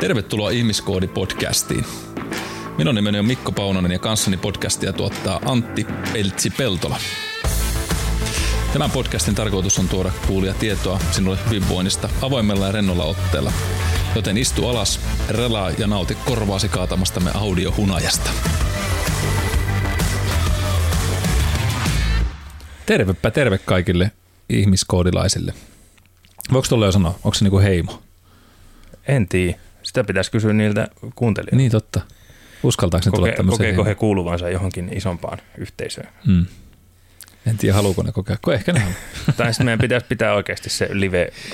Tervetuloa Ihmiskoodi-podcastiin. Minun nimeni on Mikko Paunonen ja kanssani podcastia tuottaa Antti Peltsi Peltola. Tämän podcastin tarkoitus on tuoda kuulia tietoa sinulle hyvinvoinnista avoimella ja rennolla otteella. Joten istu alas, relaa ja nauti korvaasi kaatamastamme audiohunajasta. Tervepä terve kaikille ihmiskoodilaisille. Voiko tuolla jo sanoa? Onko se niinku heimo? En tiedä. Sitä pitäisi kysyä niiltä kuuntelijoilta. Niin totta. Uskaltaako ne tulla tämmöiseen? Kokeeko he kuuluvansa johonkin isompaan yhteisöön? Mm. En tiedä, haluuko ne kokea. Ehkä ne haluaa. Tai sitten meidän pitäisi pitää oikeasti se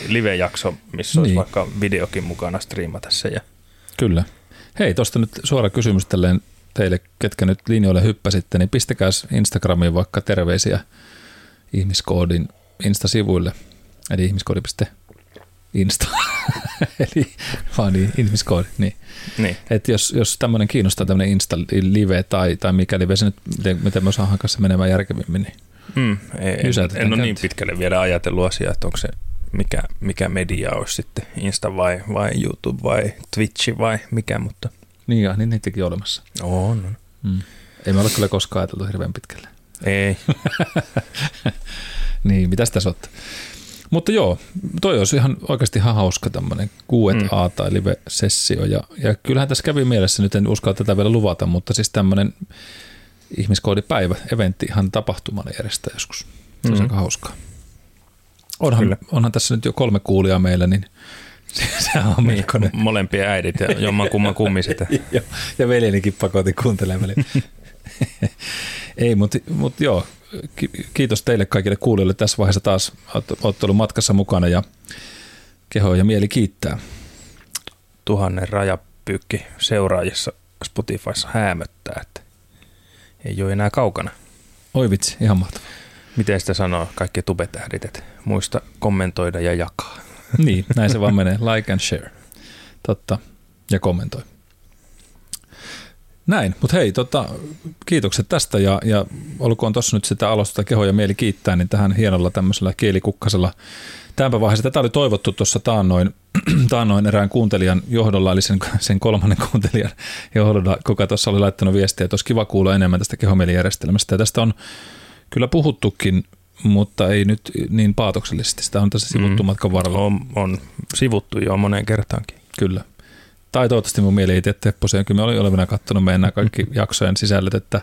live-jakso, missä olisi vaikka videokin mukana striimata se. Ja... Kyllä. Hei, tuosta nyt suora kysymys teille, ketkä nyt linjoille hyppäsitte, niin pistäkääs Instagramiin vaikka terveisiä ihmiskoodin Insta-sivuille. Eli ihmiskoodi.insta. Eli vaan niin, ihmiskoodi. Niin. Että jos tämmöinen kiinnostaa, tämmöinen Insta-live tai mikä live se nyt, miten me saadaan kanssa menemään järkevimmin, niin en ole niin pitkälle vielä ajatellut asiaa, että onko se mikä media olisi sitten, Insta vai YouTube vai Twitch vai mikä, mutta... Niin ja, niin niitäkin olemassa. On. Mm. Ei me ole kyllä koskaan ajateltu hirveän pitkälle. Ei. Niin, mitäs tässä oot? Mutta joo, toi olisi ihan oikeasti hauska tämmöinen Q&A tai live-sessio. Ja kyllähän tässä kävi mielessä, nyt en uskalla tätä vielä luvata, mutta siis tämmöinen ihmiskoodipäivä, eventti ihan tapahtumana järjestää joskus. Se olisi aika hauskaa. Onhan tässä nyt jo 3 kuulijaa meillä, niin se on Mikkonen. Molempia äidit ja jommankumman kummi sitä. Ja veljenikin pakotin kuuntelemaan. Ei, mutta joo. Kiitos teille kaikille kuulijoille. Tässä vaiheessa taas olette olleet matkassa mukana ja keho ja mieli kiittää. 1000 rajapyykki seuraajissa Spotifyssa häämöttää, että ei ole enää kaukana. Oi vitsi, ihan mahtavaa. Miten sitä sanoo kaikki tubetähdit, että muista kommentoida ja jakaa. Niin, näin se vaan menee. Like and share. Totta, ja kommentoi. Näin, mutta hei, kiitokset tästä ja olkoon tuossa nyt sitä aloista keho ja mieli kiittää, niin tähän hienolla tämmöisellä kielikukkasella tämänpä vaiheessa. Tätä oli toivottu tuossa taannoin erään kuuntelijan johdolla, eli sen 3. kuuntelijan johdolla, kuka tuossa oli laittanut viestiä, että olisi kiva kuulla enemmän tästä kehomielijärjestelmästä. Ja tästä on kyllä puhuttukin, mutta ei nyt niin paatoksellisesti. Sitä on tässä sivuttu matkan varrella. On sivuttu jo moneen kertaankin. Kyllä. Tai toivottavasti mun mieli ei tee tepposeen. Kyllä me olin olevinaan katsonut meidän kaikki jaksojen sisällöt. Että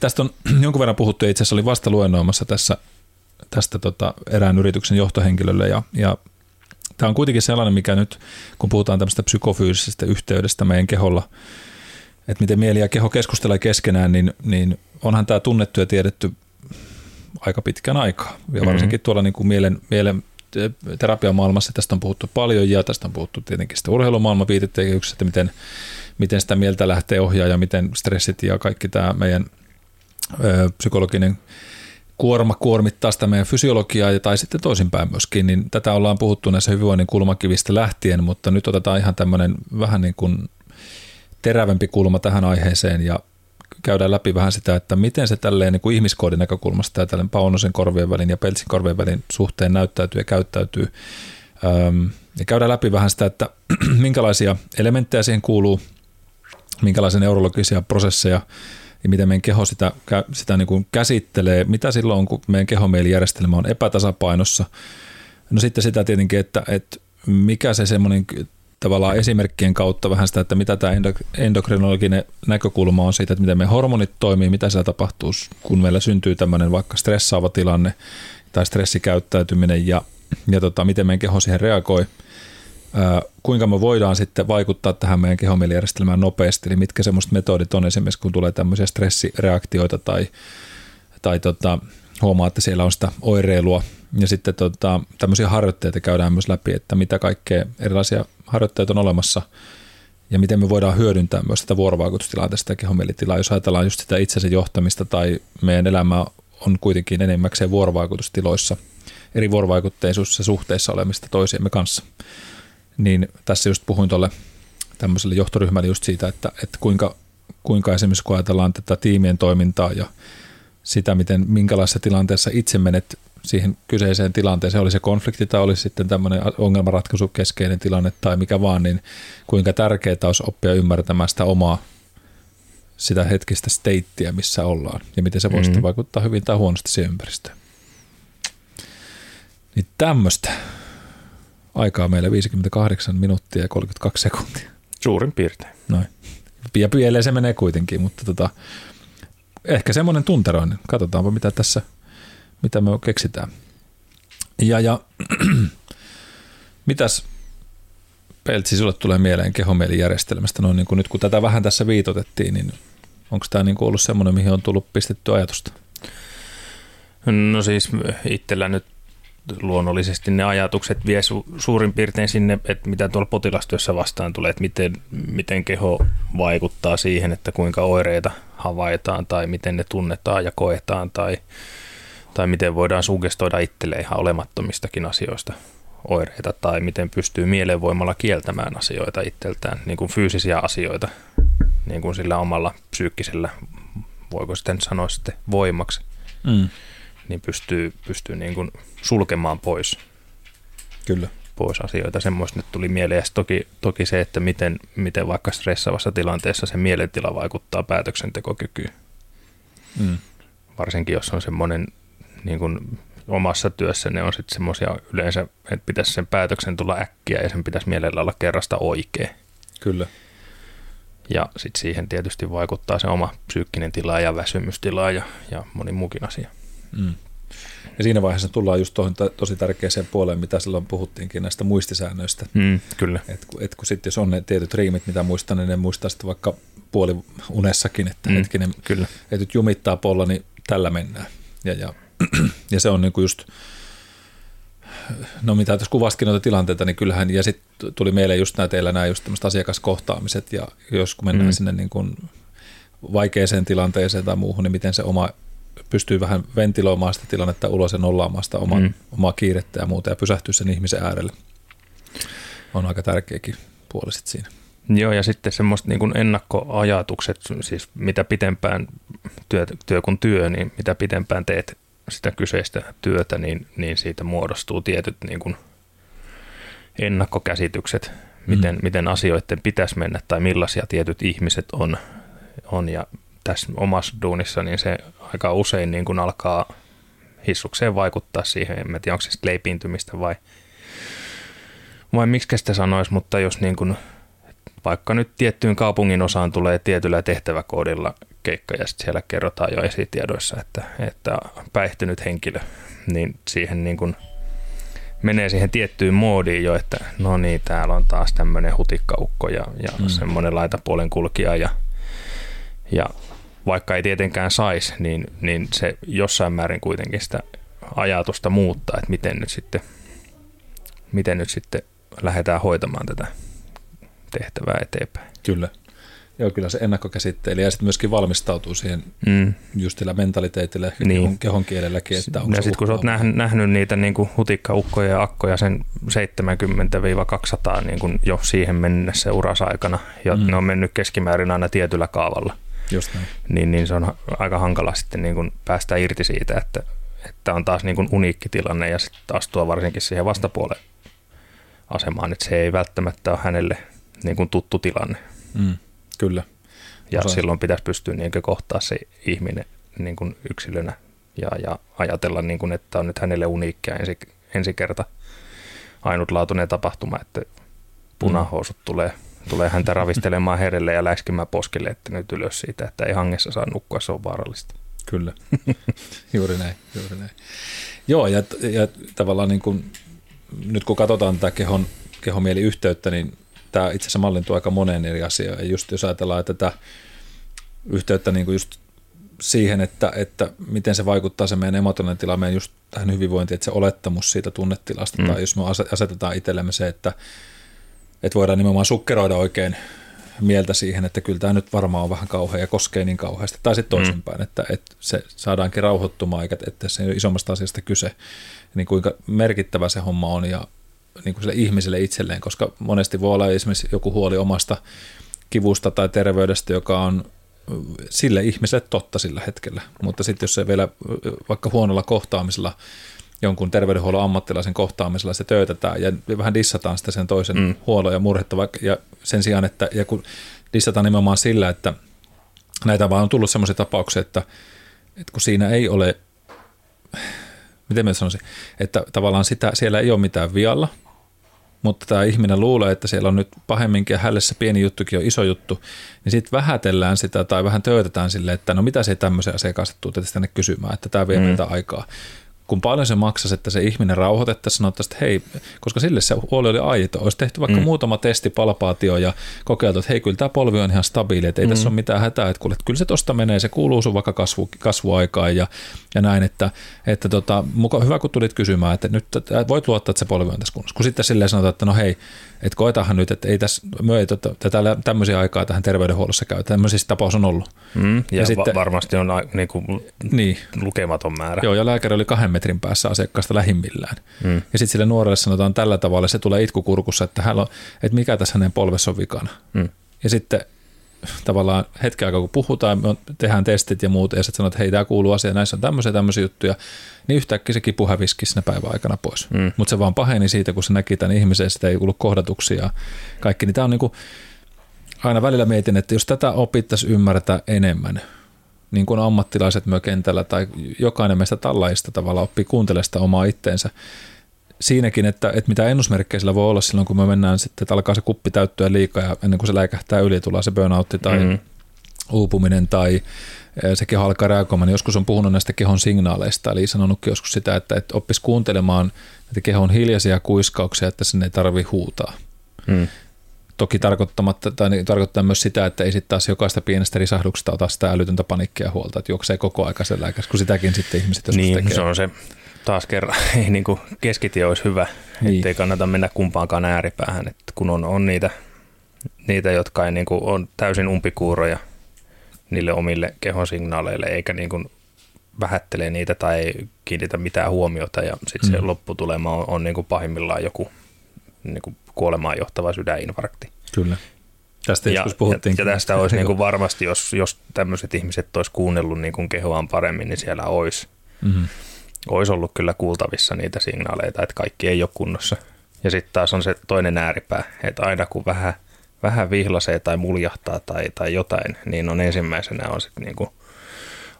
tästä on jonkun verran puhuttu. Itse asiassa olin vasta luennoimassa tästä erään yrityksen johtohenkilölle. Ja tämä on kuitenkin sellainen, mikä nyt, kun puhutaan tämmöistä psykofyysisestä yhteydestä meidän keholla, että miten mieli ja keho keskustelee keskenään, niin onhan tämä tunnettu ja tiedetty aika pitkän aikaa. Ja varsinkin tuolla niin kuin mielen terapiamaailmassa tästä on puhuttu paljon ja tästä on puhuttu tietenkin sitä urheilumaailman viitetekijöistä, että miten sitä mieltä lähtee ohjaa ja miten stressit ja kaikki tämä meidän psykologinen kuorma kuormittaa sitä meidän fysiologiaa tai sitten toisinpäin myöskin, niin tätä ollaan puhuttu näissä hyvinvoinnin kulmakivistä lähtien, mutta nyt otetaan ihan tämmöinen vähän niin kuin terävämpi kulma tähän aiheeseen ja käydään läpi vähän sitä, että miten se tälleen niin kuin ihmiskoodin näkökulmasta ja tälleen Paunosen korvien välin ja Peltsin korvien välin suhteen näyttäytyy ja käyttäytyy. Ja käydään läpi vähän sitä, että minkälaisia elementtejä siihen kuuluu, minkälaisia neurologisia prosesseja ja miten meidän keho sitä niin kuin käsittelee, mitä silloin kun meidän kehomielijärjestelmä on epätasapainossa. No sitten sitä tietenkin, että mikä se semmoinen... Tavallaan esimerkkien kautta vähän sitä, että mitä tämä endokrinologinen näkökulma on siitä, että miten meidän hormonit toimii, mitä siellä tapahtuu, kun meillä syntyy tämmöinen vaikka stressaava tilanne tai stressikäyttäytyminen ja miten meidän keho siihen reagoi. Kuinka me voidaan sitten vaikuttaa tähän meidän kehomielijärjestelmään nopeasti, eli mitkä semmoiset metodit on esimerkiksi, kun tulee tämmöisiä stressireaktioita tai huomaa, että siellä on sitä oireilua. Ja sitten tämmöisiä harjoitteita käydään myös läpi, että mitä kaikkea erilaisia harjoitteita on olemassa ja miten me voidaan hyödyntää myös sitä vuorovaikutustilaa tästä kehomielitilaa. Jos ajatellaan just sitä itsensä johtamista tai meidän elämä on kuitenkin enimmäkseen vuorovaikutustiloissa, eri vuorovaikutteisuissa suhteissa olemista toisiemme kanssa. Niin tässä just puhuin tuolle tämmöiselle johtoryhmälle just siitä, että kuinka esimerkiksi kun ajatellaan tätä tiimien toimintaa ja sitä, minkälaisessa tilanteessa itse menet siihen kyseiseen tilanteeseen, oli se konflikti tai olisi sitten tämmöinen ongelmanratkaisukeskeinen tilanne tai mikä vaan, niin kuinka tärkeää olisi oppia ymmärtämään sitä omaa, sitä hetkistä steittiä, missä ollaan ja miten se voi sitten vaikuttaa hyvin tai huonosti siihen ympäristöön. Niin tämmöistä. Aikaa meillä 58 minuuttia ja 32 sekuntia. Suurin piirtein. Noin. Ja pieleen se menee kuitenkin, mutta ehkä semmoinen tunteroinen. Katsotaanpa mitä tässä, mitä me keksitään. Ja mitäs Peltsi sulle tulee mieleen kehomielijärjestelmästä? No, niin kuin nyt kun tätä vähän tässä viitotettiin, niin onko tämä niin kuin ollut semmoinen, mihin on tullut pistetty ajatusta? No siis itsellä nyt luonnollisesti ne ajatukset vie suurin piirtein sinne, että mitä tuolla potilastyössä vastaan tulee, että miten keho vaikuttaa siihen, että kuinka oireita havaitaan tai miten ne tunnetaan ja koetaan tai miten voidaan sugestoida itselle ihan olemattomistakin asioista oireita tai miten pystyy mielenvoimalla kieltämään asioita itseltään, niin kuin fyysisiä asioita, niin kuin sillä omalla psyykkisellä, voiko sitten sanoa sitten voimaksi. Mm. Niin pystyy niin kuin sulkemaan pois. Kyllä. Pois asioita. Semmoista nyt tuli mieleen. Ja toki se, että miten vaikka stressaavassa tilanteessa se mielentila vaikuttaa päätöksentekokykyyn. Mm. Varsinkin jos on semmoinen niin kuin omassa työssä, ne on sitten semmoisia yleensä, että pitäisi sen päätöksen tulla äkkiä ja sen pitäisi mielellä olla kerrasta oikea. Kyllä. Ja sitten siihen tietysti vaikuttaa se oma psyykkinen tila ja väsymystila ja moni muukin asia. Mm. Ja siinä vaiheessa tullaan just tuohon tosi tärkeäseen puoleen, mitä silloin puhuttiinkin näistä muistisäännöistä. Mm, kyllä. Kun sitten jos on ne tietyt riimit, mitä muistan, niin ne muistaa sitten vaikka puoliunessakin, että hetkinen, kyllä. Että nyt jumittaa polla, niin tällä mennään. Ja se on niinku just, no mitä tässä kuvaskin noita tilanteita, niin kyllähän, ja sitten tuli mieleen just nämä teillä nämä just tämmöiset asiakaskohtaamiset, ja jos kun mennään sinne niin kuin vaikeeseen tilanteeseen tai muuhun, niin miten se oma pystyy vähän ventiloimaan sitä tilannetta ulos ja nollaamaan sitä omaa kiirettä ja muuta ja pysähtyä sen ihmisen äärelle. On aika tärkeäkin puoli sit siinä. Joo, ja sitten semmoiset niin kuin ennakkoajatukset, siis mitä pitempään niin mitä pitempään teet sitä kyseistä työtä, niin siitä muodostuu tietyt niin kuin ennakkokäsitykset, miten asioiden pitäisi mennä tai millaisia tietyt ihmiset on ja tässä omassa duunissa, niin se aika usein niin kun alkaa hissukseen vaikuttaa siihen. En tiedä, onko se sitten leipiintymistä vai miksi sitä sanoisi, mutta jos niin kun, vaikka nyt tiettyyn kaupungin osaan tulee tietyllä tehtäväkoodilla keikka ja sitten siellä kerrotaan jo esitiedoissa, että päihtynyt henkilö, niin siihen niin kun menee siihen tiettyyn moodiin jo, että no niin, täällä on taas tämmöinen hutikkaukko ja semmoinen laitapuolen kulkija ja vaikka ei tietenkään saisi, niin se jossain määrin kuitenkin sitä ajatusta muuttaa, että miten nyt sitten lähdetään hoitamaan tätä tehtävää eteenpäin. Kyllä. Joo, kyllä se ennakkokäsittely ja sitten myöskin valmistautuu siihen just sillä mentaliteetillä, niin. Kehon kielelläkin. Että ja sitten kun sä oot nähnyt niitä niin kuin hutikkaukkoja ja akkoja sen 70-200 niin kuin jo siihen mennessä urasaikana, ja ne on mennyt keskimäärin aina tietyllä kaavalla. Just näin. Niin se on aika hankala sitten niin kuin päästä irti siitä, että on taas niin kuin uniikki tilanne ja sitten astua varsinkin siihen vastapuolen asemaan, että se ei välttämättä ole hänelle niin kuin tuttu tilanne. Mm. Kyllä. Ja silloin pitäisi pystyä niin kuin kohtaa se ihminen niin kuin yksilönä ja ajatella, niin kuin, että on nyt hänelle uniikkia ensi kerta ainutlaatuinen tapahtuma, että punahousut tulee häntä ravistelemaan herelle ja läiskimään poskille, että nyt ylös siitä, että ei hangessa saa nukkua, se on vaarallista. Kyllä, juuri näin. Joo, ja tavallaan niin kuin, nyt kun katsotaan tätä kehomieliyhteyttä, niin tämä itse asiassa mallintuu aika moneen eri asiaan. Ja just jos ajatellaan tätä yhteyttä niin kuin just siihen, että miten se vaikuttaa se meidän emotionaalinen tila, meidän just tähän hyvinvointiin, että se olettamus siitä tunnetilasta, tai jos me asetetaan itsellemme se, että voidaan nimenomaan sukkeroida oikein mieltä siihen, että kyllä tämä nyt varmaan on vähän kauhea ja koskee niin kauheasti. Tai sitten toisinpäin, että se saadaankin rauhoittumaan, eikä että se ei ole isommasta asiasta kyse. Niin kuinka merkittävä se homma on ja niin kuin sille ihmiselle itselleen, koska monesti voi olla esimerkiksi joku huoli omasta kivusta tai terveydestä, joka on sille ihmiselle totta sillä hetkellä. Mutta sitten jos se vielä vaikka huonolla kohtaamisella jonkun terveydenhuollon ammattilaisen kohtaamisella se töötetään ja vähän dissataan sitä sen toisen huoloa ja murhetta, ja sen sijaan, että ja kun dissataan nimenomaan sillä, että näitä vaan on tullut semmoisia tapauksia, että kun siinä ei ole, miten mä sanoisin, että tavallaan sitä, siellä ei ole mitään vialla, mutta tämä ihminen luulee, että siellä on nyt pahemminkin ja hälle se pieni juttukin on iso juttu, niin sitten vähätellään sitä tai vähän töötetään silleen, että no mitä se tämmöisen asian kanssa tuutetaan tänne kysymään, että tämä vie meiltä aikaa. Kun paljon se maksaisi, että se ihminen rauhoitettaisiin, sanottaisiin, että hei, koska sille se huoli oli aito, olisi tehty vaikka muutama testi, palpaatio ja kokeiltu, että hei, kyllä tämä polvi on ihan stabiili, että ei tässä ole mitään hätää, että kyllä se tuosta menee, se kuuluu sun vaikka kasvuaikaan ja näin, että hyvä kun tulit kysymään, että nyt voit luottaa, että se polvi on tässä kunnossa. Kun sitten silleen sanotaan, että no hei, että koetahan nyt, että ei tässä myötä tämmöisiä aikaa tähän terveydenhuollossa käy, tämmöisissä tapaus on ollut. Ja sitten, varmasti on niin lukematon määrä. Joo, ja lääkäri oli 2 metrin päässä asiakkaasta lähimmillään. Ja sitten sille nuorelle sanotaan tällä tavalla, se tulee itkukurkussa, että, että mikä tässä hänen polvessa on vikana. Ja sitten tavallaan hetken aikaa, kun puhutaan, tehdään testit ja muut, ja sitten sanotaan, että hei, tämä kuuluu asiaan, näissä on tämmöisiä juttuja, niin yhtäkkiä se kipu häviski sinä päivän aikana pois. Mutta se vaan paheni siitä, kun se näki tämän ihmisen, sitä ei ollut kohdatuksia kaikki. Niin tämä on niinku, aina välillä mietin, että jos tätä opittaisi ymmärtää enemmän, niin kuin ammattilaiset myö kentällä tai jokainen meistä tällaista tavalla oppii kuuntelemaan sitä omaa itteensä. Siinäkin, että mitä ennusmerkkejä sillä voi olla silloin, kun me mennään sitten, että alkaa se kuppi täyttyä liikaa ja ennen kuin se läikähtää yli, tulee se burnoutti tai uupuminen tai se keho alkaa reagoimaan. Niin joskus on puhunut näistä kehon signaaleista, eli sanonutkin joskus sitä, että oppisi kuuntelemaan näitä kehon hiljaisia kuiskauksia, että sen ei tarvitse huutaa. Toki tarkoittaa myös sitä, että ei sitten taas jokaista pienestä risahduksesta ota sitä älytöntä paniikkia ja huolta, että juoksee koko ajan sen lääkässä, kun sitäkin sitten ihmiset joskus tekee. Niin, se on se. Taas kerran ei niin kuin keskitie olisi hyvä, ettei kannata mennä kumpaankaan ääripäähän, että kun on niitä, jotka ei niin kuin on täysin umpikuuroja niille omille kehon signaaleille, eikä niin kuin vähättele niitä tai ei kiinnitä mitään huomiota, ja sitten se lopputulema on niin kuin pahimmillaan joku niin kuin kuolemaan johtava sydäninfarkti. Kyllä. Tästä joskus puhuttiinkin. Ja tästä olisi niin kuin varmasti, jos tämmöiset ihmiset olisi kuunnellut niin kuin kehoaan paremmin, niin siellä olisi. Olisi ollut kyllä kuultavissa niitä signaaleita, että kaikki ei ole kunnossa. Ja sitten taas on se toinen ääripää, että aina kun vähän vihlasee tai muljahtaa tai jotain, niin on ensimmäisenä on sit niinku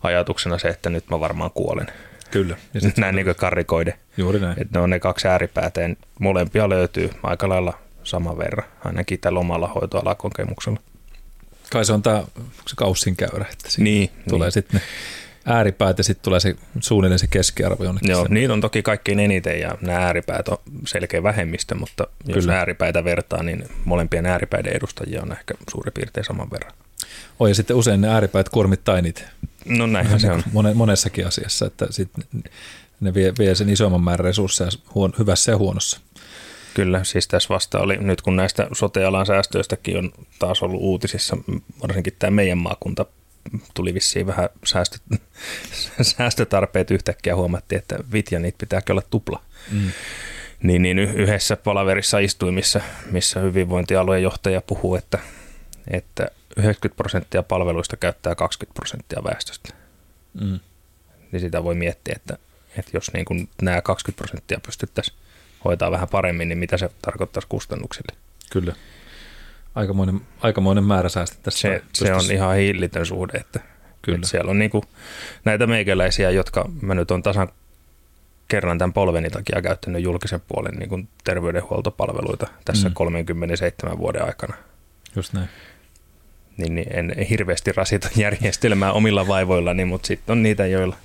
ajatuksena se, että nyt mä varmaan kuolen. Kyllä. Ja näin niinku karrikoiden. Juuri näin. Että ne on ne kaksi ääripäätä. Molempia löytyy aika lailla saman verran, ainakin tällä omalla hoitoalakokemuksella. Kai se on tämä kaussinkäyrä, että niin, tulee niin. Sitten ääripäät ja sitten tulee se suunnilleen se keskiarvo jonnekin. Joo, niitä on toki kaikkein eniten ja nämä ääripäät on selkeä vähemmistö, mutta kyllä. Jos ääripäitä vertaa, niin molempien ääripäiden edustajia on ehkä suurin piirtein saman verran. Ja sitten usein ne ääripäät kuormittaa niitä. No näinhän se on. Monessakin asiassa, että sit ne vie sen isomman määrän resursseja hyvässä ja huonossa. Kyllä, siis tässä vasta oli, nyt kun näistä sote-alan säästöistäkin on taas ollut uutisissa, varsinkin tämä meidän maakunta, tuli vissiin vähän säästötarpeet yhtäkkiä, huomattiin, että vitja, niitä pitääkin olla tupla. Niin yhdessä palaverissa istuin, missä hyvinvointialueen johtaja puhuu, että 90% palveluista käyttää 20% väestöstä. Niin sitä voi miettiä, että jos niin kun nämä 20% pystyttäisiin hoitaa vähän paremmin, niin mitä se tarkoittaisi kustannuksille? Kyllä. Aikamoinen määrä säästettäisiin. Se on ihan hillitön suhde, että kyllä. Että siellä on niinku näitä meikäläisiä, jotka mä nyt on tasan kerran tämän polveni takia käyttänyt julkisen puolen niinku terveydenhuoltopalveluita tässä 37 vuoden aikana. Just näin. Niin en hirveästi rasita järjestelmää omilla vaivoillani, mutta sitten on niitä, joilla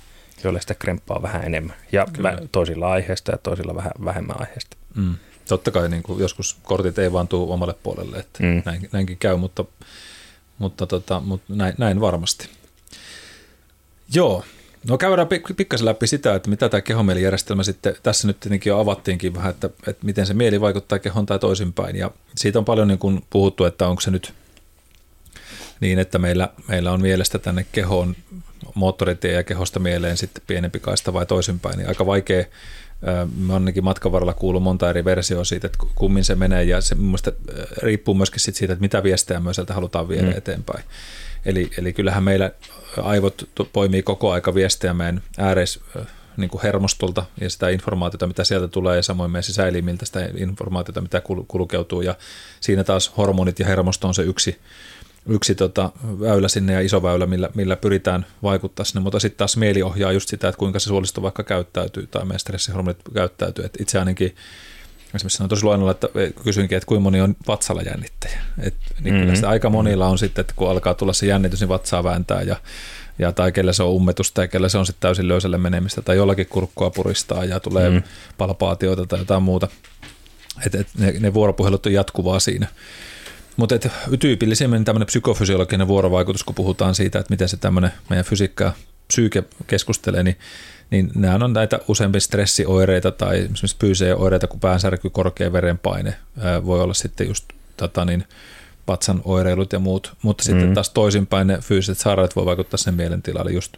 sitä kremppaa vähän enemmän. Ja toisilla aiheista ja toisilla vähän vähemmän aiheista. Totta kai niin kuin joskus kortit ei vaan tule omalle puolelle, että näinkin käy, mutta näin varmasti. Joo, no käydään pikkasen läpi sitä, että mitä tämä kehomielijärjestelmä sitten, tässä nyt tietenkin jo avattiinkin vähän, että miten se mieli vaikuttaa kehon tai toisinpäin. Ja siitä on paljon niin kuin puhuttu, että onko se nyt niin, että meillä on mielestä tänne kehoon moottoritie ja kehosta mieleen sitten pienempi kaista vai toisinpäin, niin aika vaikea. Mä ainakin matkan varrella kuullut monta eri versioa siitä, että kummin se menee, ja se mun mielestä riippuu myöskin siitä, että mitä viestejä myös sieltä halutaan viedä eteenpäin. Eli kyllähän meillä aivot poimii koko aika viestejä meidän niin kuin hermostolta ja sitä informaatiota, mitä sieltä tulee, ja samoin meidän sisäelimiltä sitä informaatiota, mitä kulkeutuu. Ja siinä taas hormonit ja hermosto on se yksi väylä sinne ja iso väylä, millä pyritään vaikuttaa sinne, mutta sitten taas mieli ohjaa just sitä, että kuinka se suolisto vaikka käyttäytyy tai meidän stressihormonit käyttäytyy. Et itse ainakin esimerkiksi on tosi luennolla, että kysyinkin, että kuinka moni on vatsalla jännittäjä. Niin kyllä sitä aika monilla on sitten, että kun alkaa tulla se jännitys, niin vatsaa vääntää ja tai kellä se on ummetusta tai kellä se on sitten täysin löysälle menemistä tai jollakin kurkkua puristaa ja tulee palpaatioita tai jotain muuta. Ne vuoropuhelut on jatkuvaa siinä. Mutta tyypillisemmin tämmöinen psykofysiologinen vuorovaikutus, kun puhutaan siitä, että miten se tämmöinen meidän fysiikka ja psyyke keskustelee, niin nämä on näitä useampia stressioireita tai esimerkiksi fyysisiä oireita, kun päänsärky, korkea verenpaine, voi olla sitten just vatsan oireilut ja muut, mutta sitten taas toisinpäin ne fyysiset sairaudet voi vaikuttaa sen mielentilalle, just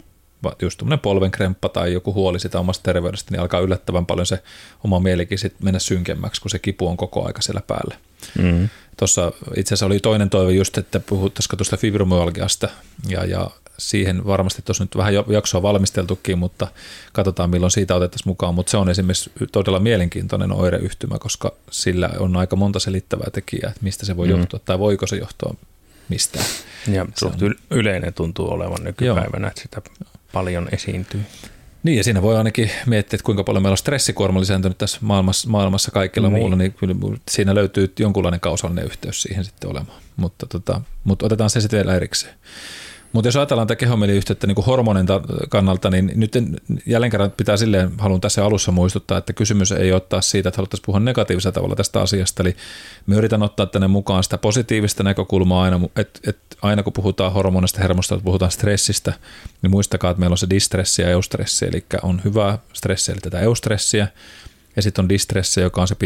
tuommoinen polvenkremppa tai joku huoli sitä omasta terveydestä, niin alkaa yllättävän paljon se oma mielikin sit mennä synkemmäksi, kun se kipu on koko aika siellä päällä. Mm. Tuossa itse asiassa oli toinen toive just, että puhuttaisiko tuosta fibromyalgiasta ja siihen varmasti tuossa nyt vähän jaksoa valmisteltukin, mutta katsotaan milloin siitä otettaisiin mukaan, mutta se on esimerkiksi todella mielenkiintoinen oireyhtymä, koska sillä on aika monta selittävää tekijää, että mistä se voi johtua tai voiko se johtua mistään. Ja suht yleinen tuntuu olevan nykypäivänä, Joo. Että sitä paljon esiintyy. Niin ja siinä voi ainakin miettiä, että kuinka paljon meillä on stressikuorma lisääntynyt tässä maailmassa kaikilla muulla, niin kyllä siinä löytyy jonkunlainen kausaalinen yhteys siihen sitten olemaan, mutta otetaan se sitten vielä erikseen. Mutta jos ajatellaan tätä kehomieliyhteyttä niin kuin hormonin kannalta, niin nyt jälleen kerran pitää silleen, haluan tässä alussa muistuttaa, että kysymys ei ole taas siitä, että haluttaisiin puhua negatiivisella tavalla tästä asiasta. Eli me yritän ottaa tänne mukaan sitä positiivista näkökulmaa aina, että aina kun puhutaan hormonista, hermosta, puhutaan stressistä, niin muistakaa, että meillä on se distressi ja eustressi, eli on hyvää stressiä, eli tätä eustressiä. Ja sitten on distressi, joka on se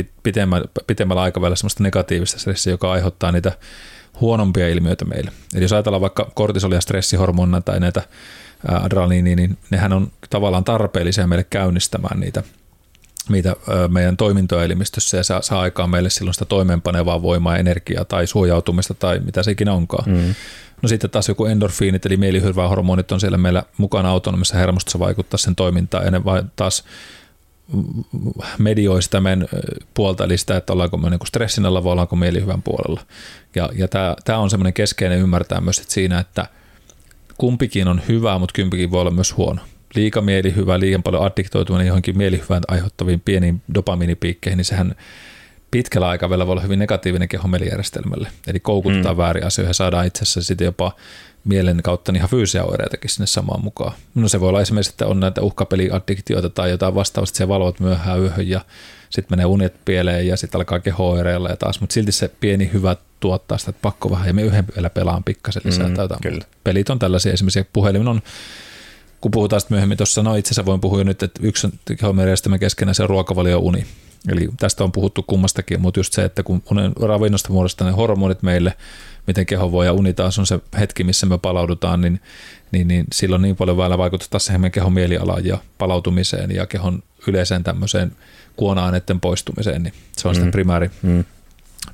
pitemmällä aikavälillä semmoista negatiivista stressiä, joka aiheuttaa niitä huonompia ilmiöitä meille. Eli jos ajatellaan vaikka kortisolia, stressihormonina tai näitä adrenaliiniä, niin nehän on tavallaan tarpeellisia meille käynnistämään niitä meidän toimintoja elimistössä ja saa aikaan meille silloin sitä toimeenpanevaa voimaa, energiaa tai suojautumista tai mitä se ikinä onkaan. Mm. No sitten taas joku endorfiinit eli mielihyvähormonit on siellä meillä mukana autonomisessa hermostossa vaikuttaa sen toimintaan ja ne taas medioi sitä meidän puolta, eli sitä, että ollaanko me niin kuin stressin alla vai ollaanko mielihyvän puolella. Ja tämä on semmoinen keskeinen ymmärtää myös että siinä, että kumpikin on hyvä, mutta kumpikin voi olla myös huono. Liika mielihyvä, liian paljon addiktoituminen johonkin mielihyvään aiheuttaviin pieniin dopaminipiikkeihin, niin sehän pitkällä aikavälillä voi olla hyvin negatiivinen keho-mielijärjestelmälle. Eli koukuttaa väärin asioihin ja saadaan itse asiassa sitten jopa mielen kautta ihan fyysisiä oireitakin sinne samaan mukaan. No se voi olla esimerkiksi, että on näitä uhkapeliaddiktioita tai jotain vastaavasti, se valvot myöhään yöhön ja sitten menee unet pieleen ja sitten alkaa keho-oireilla ja taas, mutta silti se pieni hyvä tuottaa sitä, että pakko vähän ja me yhden vielä pelaan pikkasen lisää. Pelit on tällaisia esimerkiksi, puhelin on, kun puhutaan sitten myöhemmin tuossa, no itse asiassa voin puhua nyt, että yksi keho-mielijärjestelmän keskenään se on ruokavalio-uni. Eli tästä on puhuttu kummastakin, mutta just se, että kun ravinnosta muodostaa ne hormonit meille, miten keho voi ja uni taas on se hetki, missä me palaudutaan, niin silloin niin paljon väillä vaikuttaa siihen meidän kehon mielialaan ja palautumiseen ja kehon yleiseen tämmöiseen kuona-aineiden poistumiseen, niin se on sitten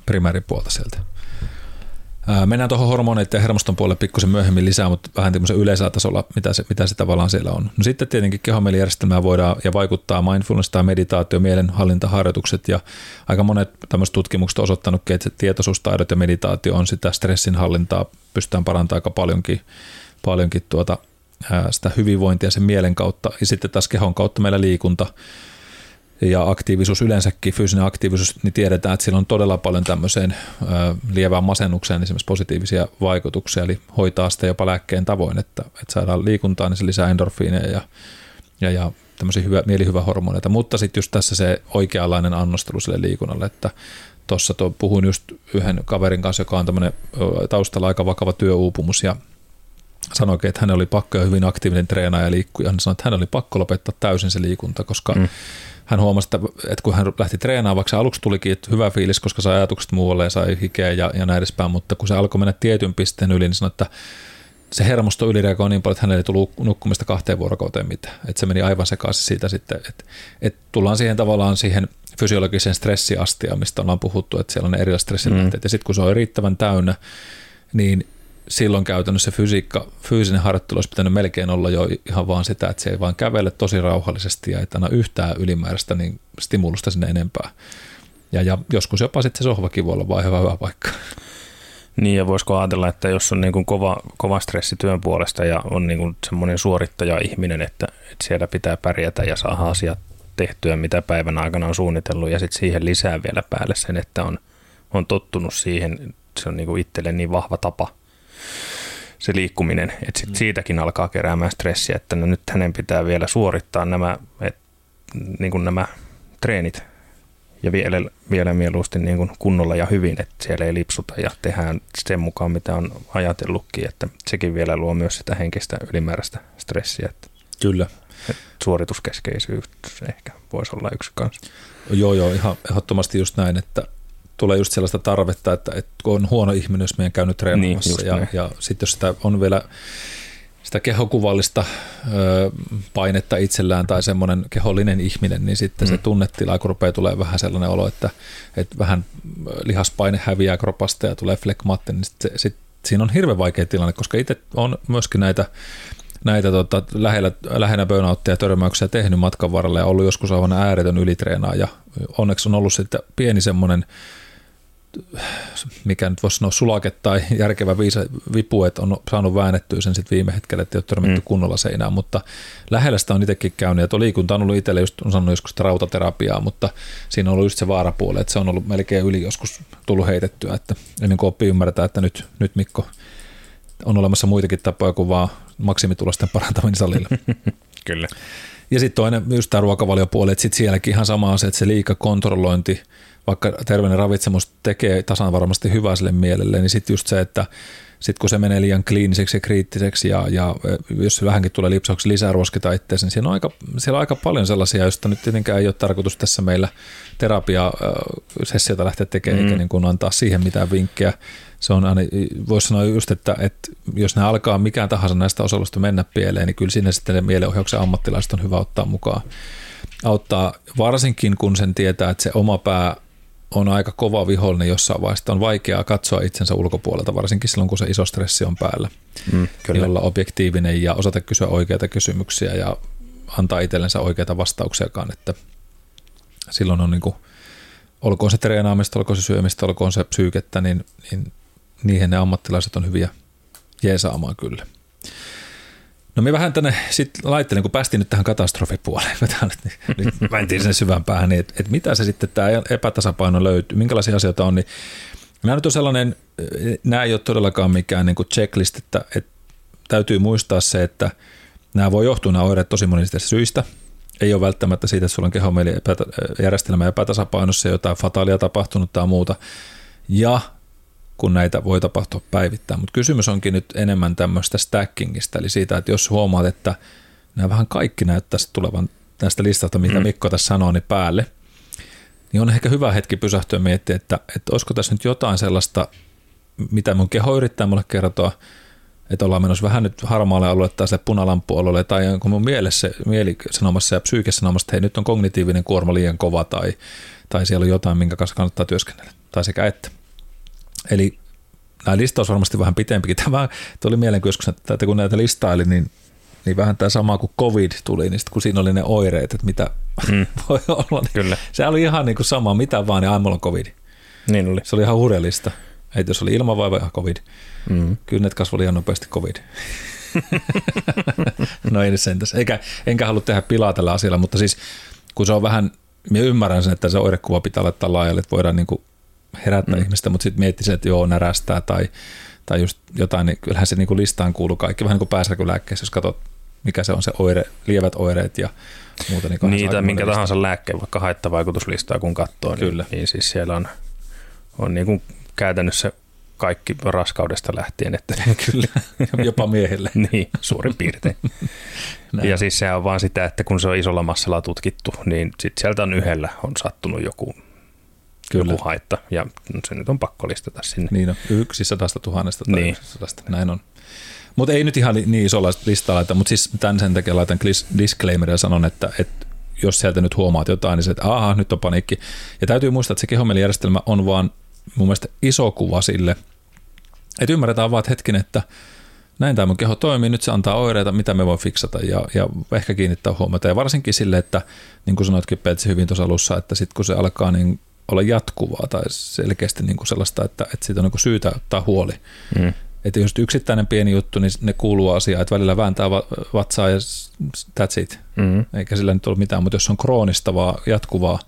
primääripuolta sieltä. Mennään tuohon hormoneiden ja hermoston puolelle pikkusen myöhemmin lisää, mutta vähän tämmöisen yleisellä tasolla, mitä se tavallaan siellä on. No sitten tietenkin kehomielijärjestelmää voidaan ja vaikuttaa mindfulness tai meditaatio, mielenhallintaharjoitukset ja aika monet tämmöiset tutkimukset on osoittanutkin, että tietoisuustaidot ja meditaatio on sitä stressinhallintaa, pystytään parantamaan aika paljonkin sitä hyvinvointia sen mielen kautta ja sitten taas kehon kautta meillä liikunta. Ja aktiivisuus yleensäkin, fyysinen aktiivisuus, niin tiedetään, että sillä on todella paljon tämmöiseen lievään masennukseen esimerkiksi positiivisia vaikutuksia, eli hoitaa sitä jopa lääkkeen tavoin, että saadaan liikuntaa, niin se lisää endorfiineja ja tämmöisiä mielihyvähormoneita. Mutta sitten just tässä se oikeanlainen annostelu sille liikunnalle, että tuossa puhuin just yhden kaverin kanssa, joka on tämmöinen taustalla aika vakava työuupumus ja sanoikin, että hän oli pakko ja hyvin aktiivinen treenaaja ja liikkuja. Hän sanoi, että hän oli pakko lopettaa täysin se liikunta, koska hän huomasi, että kun hän lähti treenaamaan, vaikka aluksi tulikin hyvä fiilis, koska sai ajatukset muualle ja sai hikeä ja näin edespäin, mutta kun se alkoi mennä tietyn pisteen yli, niin sanoi, että se hermosto ylireagoi niin paljon, että hänelle ei tullut nukkumista 2 vuorokauteen mitään. Että se meni aivan sekaisin siitä sitten, että tullaan siihen tavallaan siihen fysiologiseen stressiastiaan, mistä ollaan puhuttu, että siellä on ne erilaiset stressilähteet. Ja sitten kun se on riittävän täynnä, niin silloin käytännössä fyysinen harjoittelu olisi pitänyt melkein olla jo ihan vaan sitä, että se ei vaan kävele tosi rauhallisesti ja ei anna yhtään ylimääräistä niin stimulusta sinne enempää. Ja joskus jopa sitten se sohvakin voi olla vaan hyvä paikka. Niin, ja voisiko ajatella, että jos on niin kuin kova stressi työn puolesta ja on niin kuin semmoinen suorittaja-ihminen, että siellä pitää pärjätä ja saada asiat tehtyä, mitä päivän aikana on suunnitellut, ja sitten siihen lisää vielä päälle sen, että on tottunut siihen, se on niin kuin itselle niin vahva tapa se liikkuminen, että sitten siitäkin alkaa keräämään stressiä, että no nyt hänen pitää vielä suorittaa nämä treenit ja vielä mieluusti niin kuin kunnolla ja hyvin, että siellä ei lipsuta ja tehdään sen mukaan, mitä on ajatellutkin, että sekin vielä luo myös sitä henkistä ylimääräistä stressiä. Kyllä. Suorituskeskeisyys ehkä voisi olla yksi kanssa. Joo, ihan ehdottomasti just näin, että tulee just sellaista tarvetta, että on huono ihminen, jos meidän käynyt treenaamassa niin, ja sitten jos sitä on vielä sitä kehokuvallista painetta itsellään tai semmoinen kehollinen ihminen, niin sitten se tunnetila, kun rupeaa tulee vähän sellainen olo, että vähän lihaspaine häviää kropasta ja tulee flekmaattinen, niin sit siinä on hirveän vaikea tilanne, koska itse on myöskin näitä lähinnä burnoutteja ja törmäyksiä tehnyt matkan varrella ja ollut joskus aivan ääretön ylitreenaaja. Onneksi on ollut sitten pieni semmoinen, mikä nyt voisi sanoa sulake tai järkevä vipu, että on saanut väännettyä sen sitten viime hetkellä, että ei ole törmätty kunnolla seinään, mutta lähellä sitä on itsekin käynyt ja tuo liikunta on ollut itselle, just, on sanonut joskus rautaterapiaa, mutta siinä on ollut just se vaarapuoli, että se on ollut melkein yli joskus tullut heitettyä, että ennen kuin oppii ymmärtää, että nyt Mikko on olemassa muitakin tapoja kuin vaan maksimitulosten parantaminen salilla. Kyllä. Ja sitten toinen just tämä ruokavaliopuoli, että sitten sielläkin ihan sama asia, että se liikakontrollointi, vaikka terveinen ravitsemus tekee tasan varmasti hyvää sille mielelle, niin sitten just se, että sitten kun se menee liian kliiniseksi ja kriittiseksi ja jos vähänkin tulee lipsauksi lisää ruoskita itseänsä, niin siellä on aika paljon sellaisia, joista nyt tietenkään ei ole tarkoitus tässä meillä terapiasessiota lähteä tekemään eikä niin kuin antaa siihen mitään vinkkejä. Se on aina, voisi sanoa just, että jos ne alkaa mikään tahansa näistä osallusta mennä pieleen, niin kyllä siinä sitten mielenohjauksen ammattilaiset on hyvä ottaa mukaan. Auttaa varsinkin, kun sen tietää, että se oma pää on aika kova vihollinen jossain vaiheessa. On vaikeaa katsoa itsensä ulkopuolelta, varsinkin silloin, kun se iso stressi on päällä. Kyllä. Niin olla objektiivinen ja osata kysyä oikeita kysymyksiä ja antaa itsellensä oikeita vastauksiakaan, että silloin on niin kuin, olkoon se treenaamista, olkoon se syömistä, olkoon se psyykettä, niin niihin ne ammattilaiset on hyviä jeesaamaan kyllä. No minä vähän tänne sitten laittelin, kun päästiin nyt tähän katastrofipuoleen, nyt mentiin sinne syvään päähän, niin että mitä se sitten tämä epätasapaino löytyy, minkälaisia asioita on, niin nämä nyt on sellainen, nämä ei ole todellakaan mikään niin kuin checklist, että täytyy muistaa se, että nämä voi johtua nämä oireet tosi monista syistä. Ei ole välttämättä siitä, että sulla on kehomieli järjestelmä epätasapainossa, jotain fataalia tapahtunut tai muuta, ja kun näitä voi tapahtua päivittäin. Mutta kysymys onkin nyt enemmän tämmöistä stackingista, eli siitä, että jos huomaat, että nämä vähän kaikki näyttäisi tulevan näistä listalta, mitä Mikko tässä sanoo, niin päälle, niin on ehkä hyvä hetki pysähtyä miettiä, että olisiko tässä nyt jotain sellaista, mitä mun keho yrittää mulle kertoa, että ollaan menossa vähän nyt harmaalle alueelle tai sille punalampualueelle, tai kun mun mieli sanomassa ja psyyke sanomassa, että hei, nyt on kognitiivinen kuorma liian kova, tai siellä on jotain, minkä kanssa kannattaa työskennellä, tai sekä että. Eli nämä listaus varmasti vähän pitempikin. Tämä oli mieleen, kun näitä listaili, niin vähän tämä sama kuin COVID tuli, niin sitten kun siinä oli ne oireet, että mitä voi olla. Niin kyllä. Se oli ihan niin kuin sama, mitä vaan, niin mulla on COVID. Niin oli. Se oli ihan hurja lista. Ei, jos oli ilmavaiva, ihan COVID. Kynnet kasvoi ihan nopeasti COVID. No ei sentäs. Enkä halua tehdä pilaa tällä asialla, mutta siis kun se on vähän, minä ymmärrän sen, että se oirekuva pitää laittaa laajalle, että voidaan niin kuin herättää ihmistä, mutta sitten miettii, että joo, närästää tai just jotain, niin kyllähän se niin kuin listaan kuuluu kaikki. Vähän niin kuin pääsärkylääkkeessä, jos katsot, mikä se on se oire, lievät oireet ja muuta. Niin niitä, minkä tahansa lääkkeen, vaikka haittavaikutuslistaa kun katsoo, niin siis siellä on niin kuin käytännössä kaikki raskaudesta lähtien, että kyllä, jopa miehille. Niin, suurin piirtein. Ja siis se on vaan sitä, että kun se on isolla massalla tutkittu, niin sitten sieltä on yhdellä on sattunut joku haitta, ja se nyt on pakko listata sinne. Niin on, 1/100 000 tai niin. 1/100, näin on. Mutta ei nyt ihan niin isolla listaa laita, mutta siis tämän sen takia laitan disclaimeria ja sanon, että jos sieltä nyt huomaat jotain, niin se, että aha, nyt on paniikki. Ja täytyy muistaa, että se kehomielijärjestelmä on vaan mun mielestä iso kuva sille, Että ymmärretään vaan hetken, että näin tämä mun keho toimii, nyt se antaa oireita, mitä me voi fiksata ja ehkä kiinnittää huomiota. Ja varsinkin sille, että niin kuin sanoitkin Peltsi hyvin tuossa alussa, että sitten kun se alkaa niin olla jatkuvaa tai selkeästi niin kuin sellaista, että siitä on niin kuin syytä ottaa huoli. Mm. Että jos yksittäinen pieni juttu, niin ne kuuluu asiaan, että välillä vääntää vatsaa ja that's it. Mm. Eikä sillä nyt ole mitään, mutta jos on kroonista vaan jatkuvaa,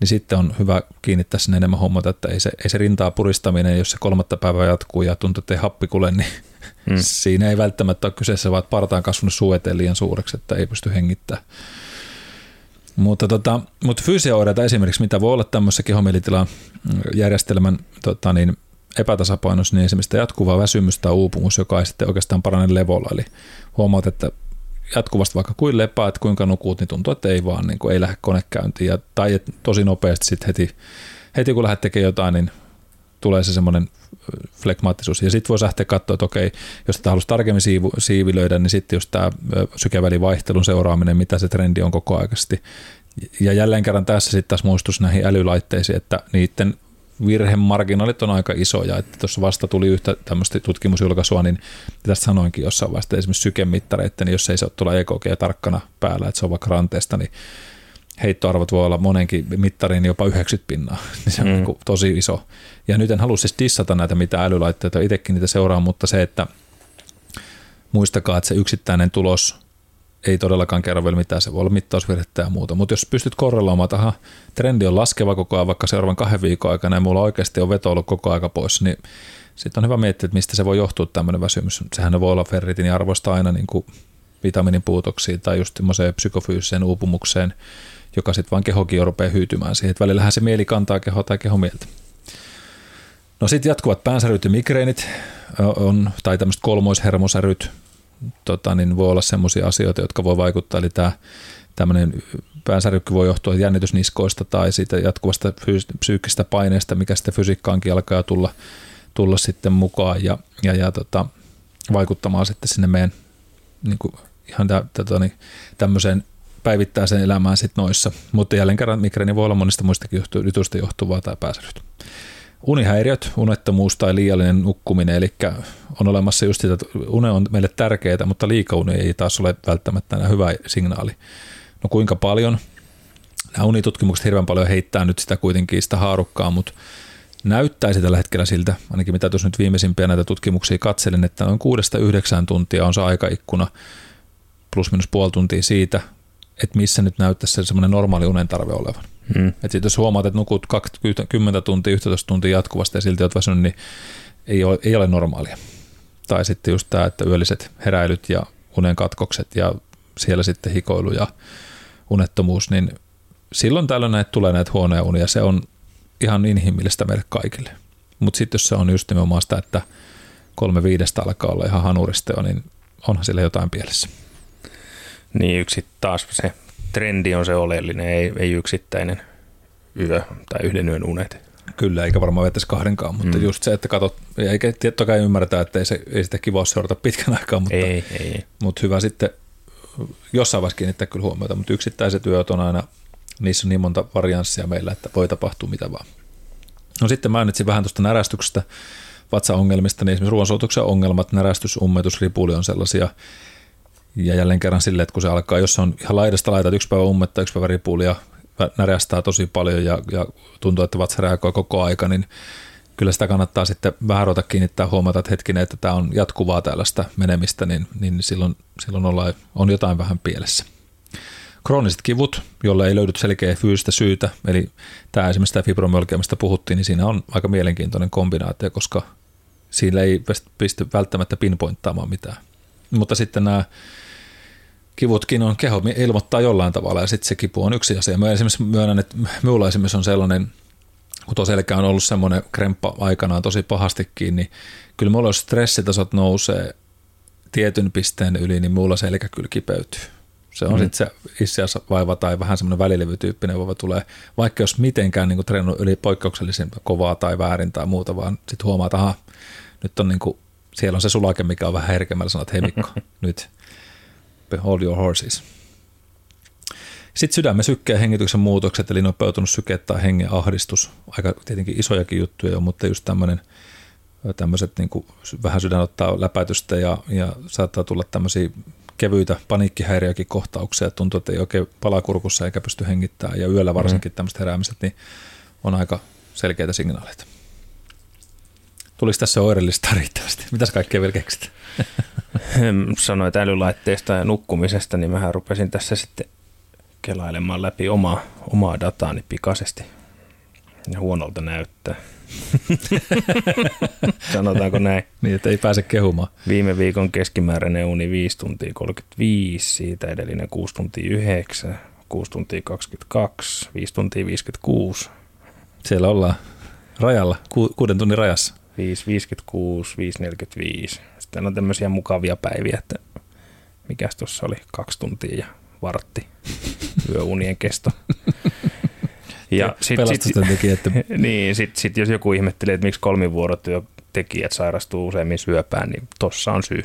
niin sitten on hyvä kiinnittää sinne enemmän huomiota, että ei se rintaa puristaminen, jos se kolmatta päivää jatkuu ja tuntuu, että ei happi kule, niin siinä ei välttämättä ole kyseessä, vaan parta on kasvanut suu eteen liian suureksi, että ei pysty hengittämään. Mutta fyysisiä oireita esimerkiksi, mitä voi olla tämmöisessä kehomielitilan järjestelmän epätasapainossa, niin esimerkiksi jatkuvaa väsymystä tai uupumus, joka ei sitten oikeastaan parane levolla. Eli huomaat, että jatkuvasti vaikka kuin lepaat, kuinka nukut, niin tuntuu, että ei vaan, niin kuin ei lähde konekäyntiin. Tai tosi nopeasti sitten heti kun lähdet tekemään jotain, niin tulee se semmoinen flegmaattisuus. Ja sitten voisi lähteä katsoa, että okei, jos tätä haluaisi tarkemmin siivilöidä, niin sitten just tämä sykevälivaihtelun seuraaminen, mitä se trendi on koko aikaisesti. Ja jälleen kerran tässä sitten taas muistuisi näihin älylaitteisiin, että niiden virhemarginaalit on aika isoja, että tuossa vasta tuli yhtä tämmöistä tutkimusjulkaisua, niin tästä sanoinkin jossain vaiheessa, esimerkiksi sykemittareiden, niin jos ei se ole tulla EKG tarkkana päällä, että se on vaikka ranteesta, niin heittoarvot voi olla monenkin mittariin jopa 90%, niin se on niin kuin tosi iso. Ja nyt en halua siis dissata näitä mitään älylaitteita, itsekin niitä seuraa, mutta se, että muistakaa, että se yksittäinen tulos ei todellakaan kerro vielä mitään, se voi olla mittausvirhettä ja muuta, mutta jos pystyt korreloimaan, että aha, trendi on laskeva koko ajan, vaikka seuraavan 2 viikon aikana ja mulla oikeasti on veto ollut koko aika pois, niin sitten on hyvä miettiä, että mistä se voi johtua tämmöinen väsymys. Sehän voi olla ferritin arvosta aina niin kuin vitamiinin puutoksiin tai just psykofyysiseen uupumukseen, joka sitten vaan kehokin jo rupeaa hyytymään siihen, että välillähän se mieli kantaa kehoa tai kehomieltä. No sitten jatkuvat päänsäryt ja migreenit on, tai tämmöiset kolmoishermosäryt, voi olla semmoisia asioita, jotka voi vaikuttaa, eli tämmöinen päänsärykky voi johtua jännitysniskoista tai siitä jatkuvasta psyykkistä paineesta, mikä sitten fysiikkaankin alkaa tulla sitten mukaan ja vaikuttamaan sitten sinne meidän niin kuin ihan tämmöiseen päivittäiseen elämään sitten noissa, mutta jälleen kerran migreeni voi olla monista muistakin jutuista johtuvaa tai päänsärkyt. Unihäiriöt, unettomuus tai liiallinen nukkuminen, eli on olemassa just sitä, että une on meille tärkeää, mutta liikauni ei taas ole välttämättä enää hyvä signaali. No kuinka paljon? Nämä unitutkimukset hirveän paljon heittää nyt sitä kuitenkin sitä haarukkaa, mutta näyttäisi tällä hetkellä siltä, ainakin mitä tuossa nyt viimeisimpiä näitä tutkimuksia katselin, että noin 6-9 tuntia on se aikaikkuna, plus minus puoli tuntia siitä, että missä nyt näyttäisi semmoinen normaali unen tarve olevan. Että jos huomaat, että nukut 10 tuntia, 11 tuntia jatkuvasti ja silti olet väsynyt, niin ei ole normaalia. Tai sitten just tämä, että yölliset heräilyt ja unen katkokset ja siellä sitten hikoilu ja unettomuus, niin silloin tällöin tulee näitä huonoja unia. Se on ihan inhimillistä meille kaikille. Mutta sitten jos se on just nimenomaan sitä, että 3-5 alkaa olla ihan hanurista jo, niin onhan sillä jotain pielessä. Niin yksi taas se trendi on se oleellinen, ei yksittäinen yö tai yhden yön unet. Kyllä, eikä varmaan vetäisi kahdenkaan, mutta just se, että katsot, eikä totta kai ymmärretä, että ei sitä kivaa seurata pitkän aikaa, mutta, ei. Mutta hyvä sitten jossain vaiheessa kiinnittää kyllä huomiota, mutta yksittäiset yöt on aina, niissä on niin monta varianssia meillä, että voi tapahtua mitä vaan. No sitten mainitsin vähän tuosta närästyksestä, vatsaongelmista, niin esimerkiksi ruoansuotuksen ongelmat, närästys, ummetus, ripuli on sellaisia. Ja jälleen kerran silleen, että kun se alkaa, jos on ihan laidasta laitat 1 päivä ummetta, 1 päivä ripulia, närästää tosi paljon ja tuntuu, että vatsa reagoi koko aika, niin kyllä sitä kannattaa sitten vähän ruveta kiinnittää huomata, että hetkinen, että tämä on jatkuvaa tällaista menemistä, niin silloin on jotain vähän pielessä. Krooniset kivut, jolle ei löydy selkeää fyysistä syytä, eli tämä esimerkiksi tämä fibromyalgia, mistä puhuttiin, niin siinä on aika mielenkiintoinen kombinaatio, koska siinä ei pysty välttämättä pinpointtaamaan mitään. Mutta sitten nämä kivutkin on, keho ilmoittaa jollain tavalla ja sitten se kipu on yksi asia. Mä esimerkiksi myönnän, että minulla esimerkiksi on sellainen, kun tosiaan on ollut semmoinen kremppa aikanaan tosi pahastikin, niin kyllä minulla jos stressitasot nousee tietyn pisteen yli, niin minulla selkä kyllä kipeytyy. Se on sitten se issiasvaiva tai vähän semmoinen välilevytyyppinen vaiva tulee, vaikka jos mitenkään niin treenannut yli poikkeuksellisen kovaa tai väärin tai muuta, vaan sitten huomaa, että aha, nyt on niin kuin siellä on se sulake, mikä on vähän herkemmällä, sanoo, että hei Mikko, nyt hold your horses. Sitten sydämen sykkeen hengityksen muutokset, eli nopeutunut syke tai hengen ahdistus. Aika tietenkin isojakin juttuja, mutta just tämmöinen tämmöiset niin kuin vähän sydän ottaa läpäytystä ja saattaa tulla tämmöisiä kevyitä paniikkihäiriökin kohtauksia, tuntuu, että ei oikein palaa kurkussa eikä pysty hengittämään ja yöllä varsinkin tämmöiset heräämiset, niin on aika selkeitä signaaleita. Tulisi tässä oireellista riittävästi. Mitäs kaikkea vielä keksit? Sanoit älylaitteista ja nukkumisesta, niin mähän rupesin tässä sitten kelailemaan läpi omaa dataani pikaisesti. Ja huonolta näyttää. Sanotaanko näin? Niin, että ei pääse kehumaan. Viime viikon keskimääräinen uni 5 tuntia 35, siitä edellinen 6 tuntia 9, 6 tuntia 22, 5 tuntia 56. Siellä ollaan rajalla, 6 tunnin rajassa. 5.56, 5.45. Sitten on tämmöisiä mukavia päiviä, että mikäs tuossa oli 2 tuntia ja vartti yöunien kesto. Ja pelastusten tekijät. Niin, sit jos joku ihmettelee, että miksi kolmivuorotyötekijät sairastuu useammin syöpään, niin tossa on syy.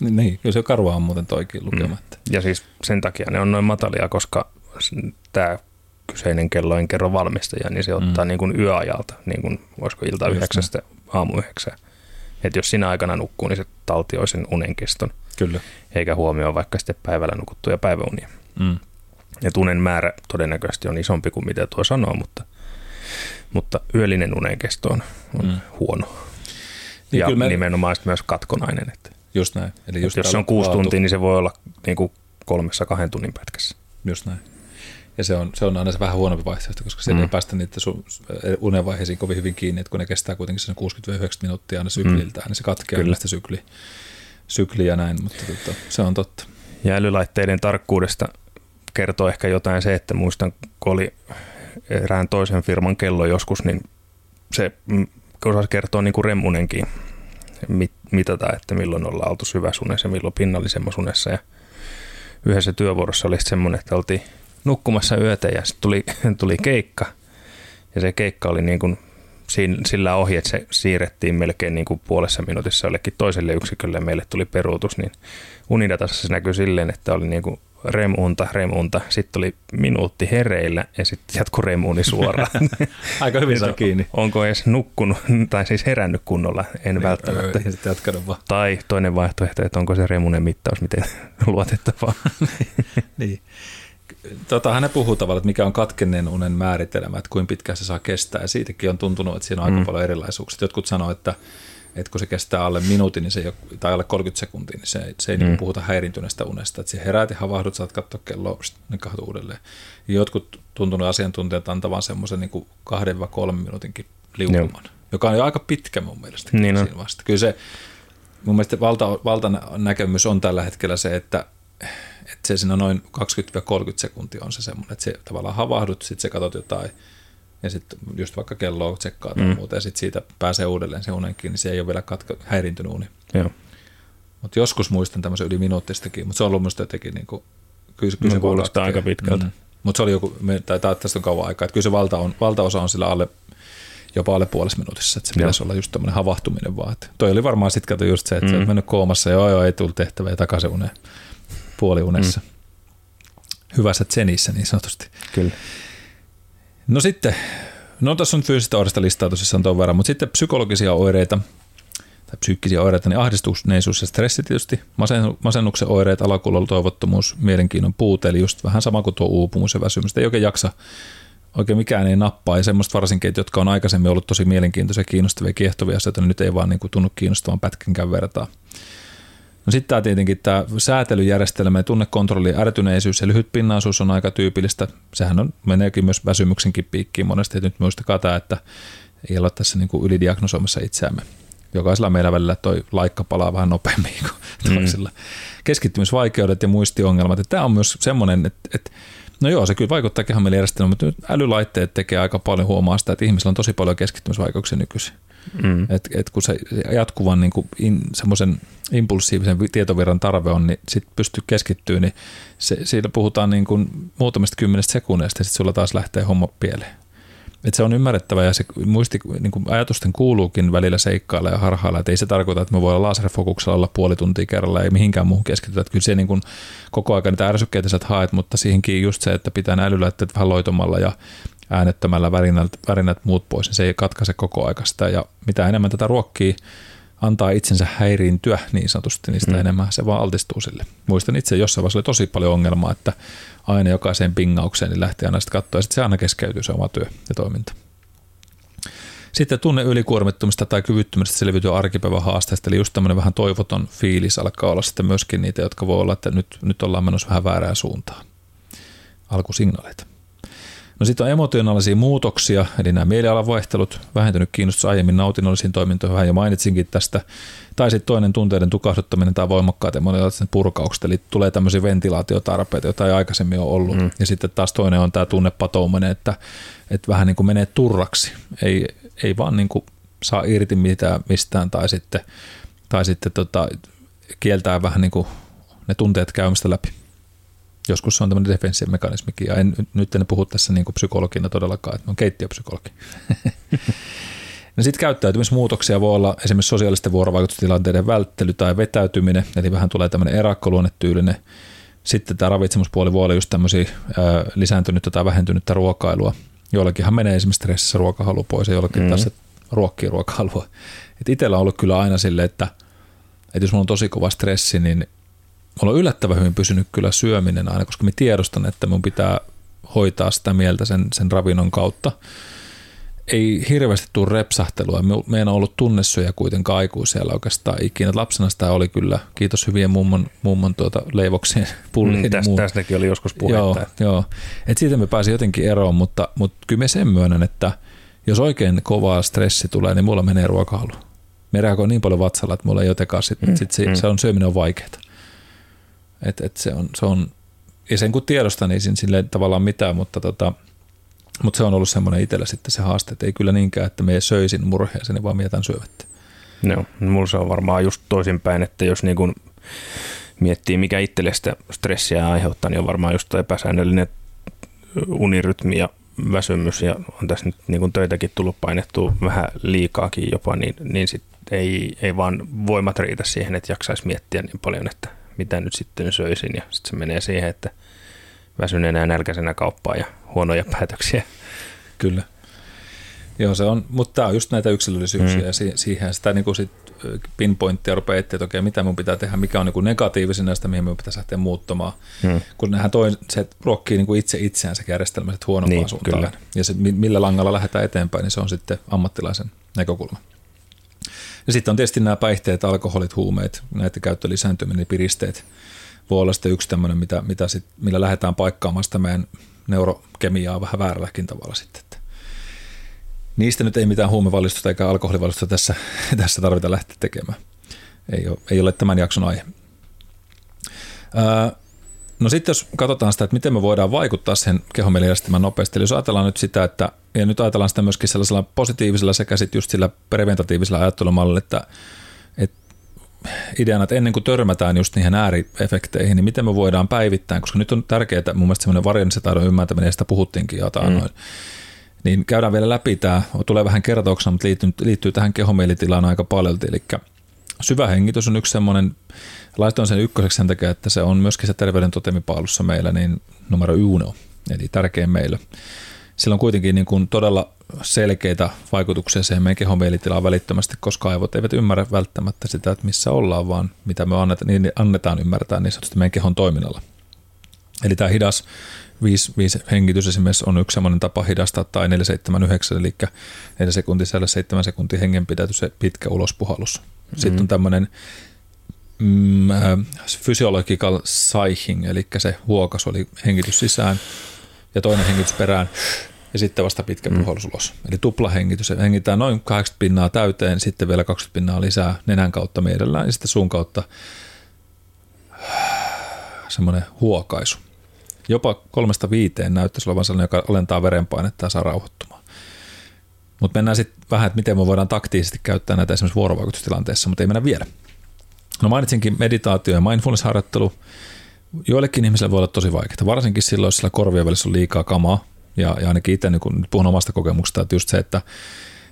Niin, kyllä se karua on muuten toikin lukematta. Ja siis sen takia ne on noin matalia, koska tämä kyseinen kello en kerro valmistaja, niin se ottaa niin kuin yöajalta, niin kuin voisiko ilta 9:00 aamu 9:00. Että jos sinä aikana nukkuu, niin se taltioi sen unenkeston. Kyllä. Eikä huomioi vaikka sitten päivällä nukuttuja päiväunia. Mm. Että unen määrä todennäköisesti on isompi kuin mitä tuo sanoo, mutta yöllinen unenkesto on huono. Niin, ja nimenomaan myös katkonainen. Että just näin. Eli just jos se on 6 tuntia, niin se voi olla niin kuin 3-2 tunnin pätkässä. Just näin. Ja se on aina se vähän huonompi vaihtoehto, koska siellä ei päästä niitä unenvaiheisiin kovin hyvin kiinni, että kun ne kestää kuitenkin sen 60-90 minuuttia aina sykliltään, niin se katkeaa niistä sykliä ja näin, mutta se on totta. Ja älylaitteiden tarkkuudesta kertoo ehkä jotain se, että muistan, kun oli erään toisen firman kello joskus, niin se osasi kertoa niin kuin REM-unenkin mitata, että milloin ollaan oltu syväsunessa ja milloin pinnallisemmassa unessa. Ja yhdessä työvuorossa oli semmoinen, että oltiin nukkumassa yötä ja sitten tuli keikka. Ja se keikka oli niin kuin sillä ohi, että se siirrettiin melkein niin kuin puolessa minuutissa jollekin toiselle yksikölle ja meille tuli peruutus. Niin unidatassa se näkyi silleen, että oli niin kuin REM-unta. Sitten oli minuutti hereillä ja sitten jatkui REM-uni suoraan. Aika hyvin saa kiinni. Onko edes nukkunut tai siis herännyt kunnolla? En välttämättä. Tai toinen vaihtoehto, että onko se REM-unen mittaus miten luotettavaa. Niin. Hän puhuu tavallaan, että mikä on katkenneen unen määritelmä, että kuinka pitkään se saa kestää. Ja siitäkin on tuntunut, että siinä on aika paljon erilaisuuksia. Jotkut sanoo, että kun se kestää alle minuutin niin se, tai alle 30 sekuntia, niin se ei niin puhuta häirintyneestä unesta. Että se heräät ja havahdut, saat katsoa kelloa, niin katsot uudelleen. Ja jotkut tuntunut asiantuntijat antavan semmoisen niin 2-3 minuutinkin liukuman, joka on jo aika pitkä mun mielestä. Niin siinä vasta. Kyllä se, mun mielestä valtanäkemys on tällä hetkellä se, että se siinä on noin 20-30 sekuntia on se semmoinen, että se tavallaan havahdut, sitten se katsot jotain ja sitten just vaikka kelloa tsekkaa tai muuta ja sitten siitä pääsee uudelleen se unenkin, niin se ei ole vielä häiriintynyt uni. Mutta joskus muistan tämmöisen yli minuuttistakin, mutta se on ollut musta jotenkin niin kuin, kyllä se kuulostaa aika pitkältä. Mutta se oli joku, tästä on kauan aikaa, että kyllä se valtaosa on sillä jopa alle puolessa minuutissa, että se pitäisi olla just tämmöinen havahtuminen vaan. Et toi oli varmaan sitten kato just se, että se on mennyt koomassa ja joo, ei tullut tehtävä ja takaisin uneen. Puoliunessa. Hyvässä tsenissä niin sanotusti. Kyllä. No sitten, tässä on fyysistä oireista listaa tosissaan tuon verran, mutta sitten psykologisia oireita tai psyykkisiä oireita, niin ahdistuneisuus ja stressi tietysti, masennuksen oireet, alakuulolla toivottomuus, mielenkiinnon puute, eli just vähän sama kuin tuo uupumus ja väsymys. Ei oikein jaksa, oikein mikään ei nappaa ja semmoista varsinkin, jotka on aikaisemmin ollut tosi mielenkiintoisia, kiinnostavia, kiehtovia asioita, niin nyt ei vaan niin kuin tunnu kiinnostavan pätkinkään vertaa. No sitten tämä tietenkin tämä säätelyjärjestelmä ja tunnekontrolli, ärtyneisyys ja lyhytpinnaisuus on aika tyypillistä. Sehän meneekin myös väsymyksenkin piikkiin monesti. Et nyt muistakaa tämä, että ei ole tässä niinku ylidiagnosoimassa itseämme. Jokaisella meillä välillä toi laikka palaa vähän nopeammin kuin toisilla. Keskittymisvaikeudet ja muistiongelmat. Ja tämä on myös semmoinen, että no joo, se kyllä vaikuttaa kehamielinjärjestelmään, mutta nyt älylaitteet tekee aika paljon huomaa sitä, että ihmisillä on tosi paljon keskittymisvaikeuksia nykyisin. Et kun se jatkuvan niin kuin semmoisen impulsiivisen tietovirran tarve on, niin sitten pystyy keskittyä, niin siitä puhutaan niin kuin muutamista 10 sekunneista ja sitten sulla taas lähtee homma pieleen. Et se on ymmärrettävä ja se muisti, niin kuin ajatusten kuuluukin välillä seikkailla ja harhailla, että ei se tarkoita, että me voidaan laserfokuksella olla puoli tuntia kerralla ei mihinkään muuhun keskitytä. Et kyllä se niin kuin koko ajan niitä ärsykkeitä sä haet, mutta siihenkin just se, että pitää älylaitteet vähän loitomalla ja äänettömällä värinät muut pois, niin se ei katkaise koko aika sitä. Ja mitä enemmän tätä ruokkii, antaa itsensä häiriintyä niin sanotusti, niin sitä enemmän se vaan altistuu sille. Muistan itse, jossain vaiheessa oli tosi paljon ongelmaa, että aina jokaiseen pingaukseen niin lähtee aina sitten katsoa, ja sitten se aina keskeytyy se oma työ ja toiminta. Sitten tunne ylikuormittumista tai kyvyttömyydestä selviytyä arkipäivän haasteista, eli just tämmöinen vähän toivoton fiilis alkaa olla sitten myöskin niitä, jotka voi olla, että nyt ollaan menossa vähän väärään suuntaan. Alkusignaaleita. No sitten on emotionaalisia muutoksia, eli nämä mielialavaihtelut, vähentynyt kiinnostus aiemmin nautinnollisiin toimintoihin, vähän jo mainitsinkin tästä, tai sitten toinen tunteiden tukahduttaminen tai voimakkaat emotionaaliset purkaukset, eli tulee tämmöisiä ventilaatiotarpeita, joita ei aikaisemmin ole ollut, ja sitten taas toinen on tämä tunnepatouminen, että vähän niin kuin menee turraksi, ei vaan niin kuin saa irti mistään tai sitten kieltää vähän niin kuin ne tunteet käymistä läpi. Joskus se on tämmöinen defenssimekanismikin, ja nyt en puhu tässä niin kuin psykologina todellakaan, että mä oon keittiöpsykologi. No sitten käyttäytymismuutoksia voi olla esimerkiksi sosiaalisten vuorovaikutustilanteiden välttely tai vetäytyminen, eli vähän tulee tämmöinen erakkoluonnetyylinen. Sitten tämä ravitsemuspuoli voi olla just tämmöisiä lisääntynyttä tai vähentynyttä ruokailua. Joillakinhan menee esimerkiksi stressissä ruokahalu pois, ja joillakin taas ruokkii ruokahalua. Itsellä on ollut kyllä aina silleen, että jos mulla on tosi kova stressi, niin mulla on yllättävän hyvin pysynyt kyllä syöminen aina, koska mä tiedostan, että mun pitää hoitaa sitä mieltä sen ravinnon kautta. Ei hirveästi tule repsahtelua. Me en ole ollut tunnesyöjä kuitenkaan aikuisella oikeastaan ikinä. Lapsena sitä oli kyllä, kiitos hyvien mummon leivoksien pulliin. Tästäkin oli joskus puhetta. Joo. Et siitä me pääsin jotenkin eroon, mutta kyllä me sen myönnän, että jos oikein kovaa stressi tulee, niin mulla menee ruokahalu. Me reagoin niin paljon vatsalla, että mulla ei jotenkaan, se on syöminen on vaikeaa. Et se on, ja sen kun tiedostan, niin sille ei tavallaan mitään, mutta se on ollut semmoinen itsellä sitten se haaste, että ei kyllä niinkään, että me söisin murheeseen, vaan mietän syövettä. No, mulla se on varmaan just toisinpäin, että jos niin kun miettii, mikä itselle sitä stressiä aiheuttaa, niin on varmaan just epäsäännöllinen unirytmi ja väsymys, ja on tässä nyt niin kun töitäkin tullut painettua vähän liikaakin jopa, niin sit ei vaan voimat riitä siihen, että jaksaisi miettiä niin paljon, että mitä nyt sitten söisin, ja sitten se menee siihen, että väsyneenä ja nälkäisenä kauppaan ja huonoja päätöksiä. Kyllä. Joo, se on, mutta tämä on just näitä yksilöllisyyksiä, ja siihen sitä niin kuin sit pinpointtia rupeaa etsiä, että okei, mitä mun pitää tehdä, mikä on niin kuin negatiivisena ja sitä, mihin mun pitäisi lähteä muuttumaan. Kun nehän se ruokkii niin kuin itse itseään se järjestelmä sitten huonompaan suuntaan. Kyllä. Ja se, millä langalla lähdetään eteenpäin, niin se on sitten ammattilaisen näkökulma. Ja sitten on tietysti nämä päihteet, alkoholit, huumeet, näiden käyttö, lisääntyminen, piristeet. Voi olla sitten yksi tämmöinen, millä lähdetään paikkaamaan sitä meidän neurokemiaa vähän väärälläkin tavalla sitten. Niistä nyt ei mitään huumevalistusta eikä alkoholivalistusta tässä tarvita lähteä tekemään. Ei ole tämän jakson aihe. No sitten jos katsotaan sitä, että miten me voidaan vaikuttaa sen kehomielijärjestelmään nopeasti, eli jos ajatellaan nyt sitä, että, ja nyt ajatellaan sitä myöskin sellaisella positiivisella sekä sitten just sillä preventatiivisella ajattelumallilla, että ideana, että ennen kuin törmätään just niihin ääriefekteihin, niin miten me voidaan päivittää, koska nyt on tärkeää mun mielestä semmoinen varjoinnistetaidon ymmärtäminen, ja sitä puhuttiinkin jotain noin. Niin käydään vielä läpi tämä, tulee vähän kertauksena, mutta liittyy tähän kehomielitilaan aika paljolti, eli syvä hengitys on yksi semmoinen, laitoin sen ykköseksi sen takia, että se on myöskin se terveyden totemipaalussa meillä niin numero 1, eli tärkein meillä. Sillä on kuitenkin niin kuin todella selkeitä vaikutuksia siihen meidän kehomielitilaan välittömästi, koska aivot eivät ymmärrä välttämättä sitä, että missä ollaan, vaan mitä me annetaan ymmärtää niin sanotusti meidän kehon toiminnalla. Eli tämä hidas 5 hengitys esimerkiksi on yksi semmoinen tapa hidastaa, tai 4-7-9, eli 4 sekuntia sisällä 7 sekuntia hengenpidätys ja pitkä ulospuhallus. Sitten on tämmöinen physiological sighing, eli se huokasu, eli hengitys sisään ja toinen hengitys perään ja sitten vasta pitkä puhallus ulos. Eli tuplahengitys, hengitään noin 80% täyteen, sitten vielä 20% lisää nenän kautta mielellään ja sitten suun kautta semmoinen huokaisu. Jopa 3-5 näyttäisi olevan sellainen, joka alentaa verenpainetta ja saa rauhoittumaan. Mutta mennään sitten vähän, että miten me voidaan taktiisesti käyttää näitä esimerkiksi vuorovaikutustilanteessa, mutta ei mennä vielä. No mainitsinkin meditaatio ja mindfulness-harjoittelu. Joillekin ihmisille voi olla tosi vaikeaa, varsinkin silloin, jos siellä korvien välissä on liikaa kamaa. Ja ainakin itse, niin kun nyt puhun omasta kokemuksesta, että just se, että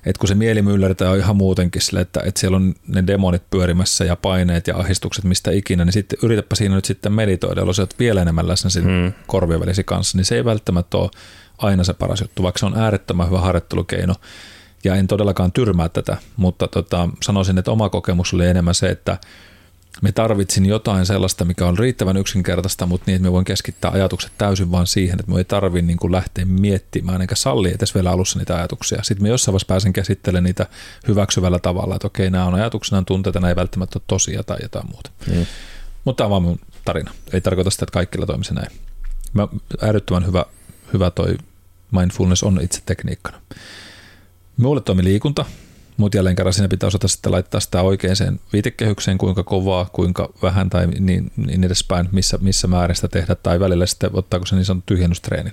että kun se mieli myllärtää ihan muutenkin sille, että siellä on ne demonit pyörimässä ja paineet ja ahdistukset mistä ikinä, niin sitten yritäpä siinä nyt sitten meditoida, jolloin sä oot vielä enemmän läsnä siinä korvien välisi kanssa, niin se ei välttämättä ole aina se paras juttu, vaikka se on äärettömän hyvä harjoittelukeino. Ja en todellakaan tyrmää tätä, mutta sanoisin, että oma kokemus oli enemmän se, että me tarvitsin jotain sellaista, mikä on riittävän yksinkertaista, mutta niin, että me voin keskittää ajatukset täysin vaan siihen, että me ei tarvitse niin lähteä miettimään enkä sallia edes vielä alussa niitä ajatuksia. Sitten me jossain vaiheessa pääsen käsittelemään niitä hyväksyvällä tavalla, että okei, nämä on ajatuksenaan tunteita, nämä ei välttämättä ole tosia tai jotain muuta. Mutta tämä on vaan mun tarina. Ei tarkoita sitä, että kaikilla toimisi näin. Äärettömän hyvä toi mindfulness on itse tekniikkana. Minulle toimi liikunta, mutta jälleen kerran siinä pitää osata sitten laittaa sitä oikeaan viitekehykseen, kuinka kovaa, kuinka vähän tai niin edespäin, missä määrin sitä tehdä tai välillä sitten ottaako se niin sanottu tyhjennystreenin.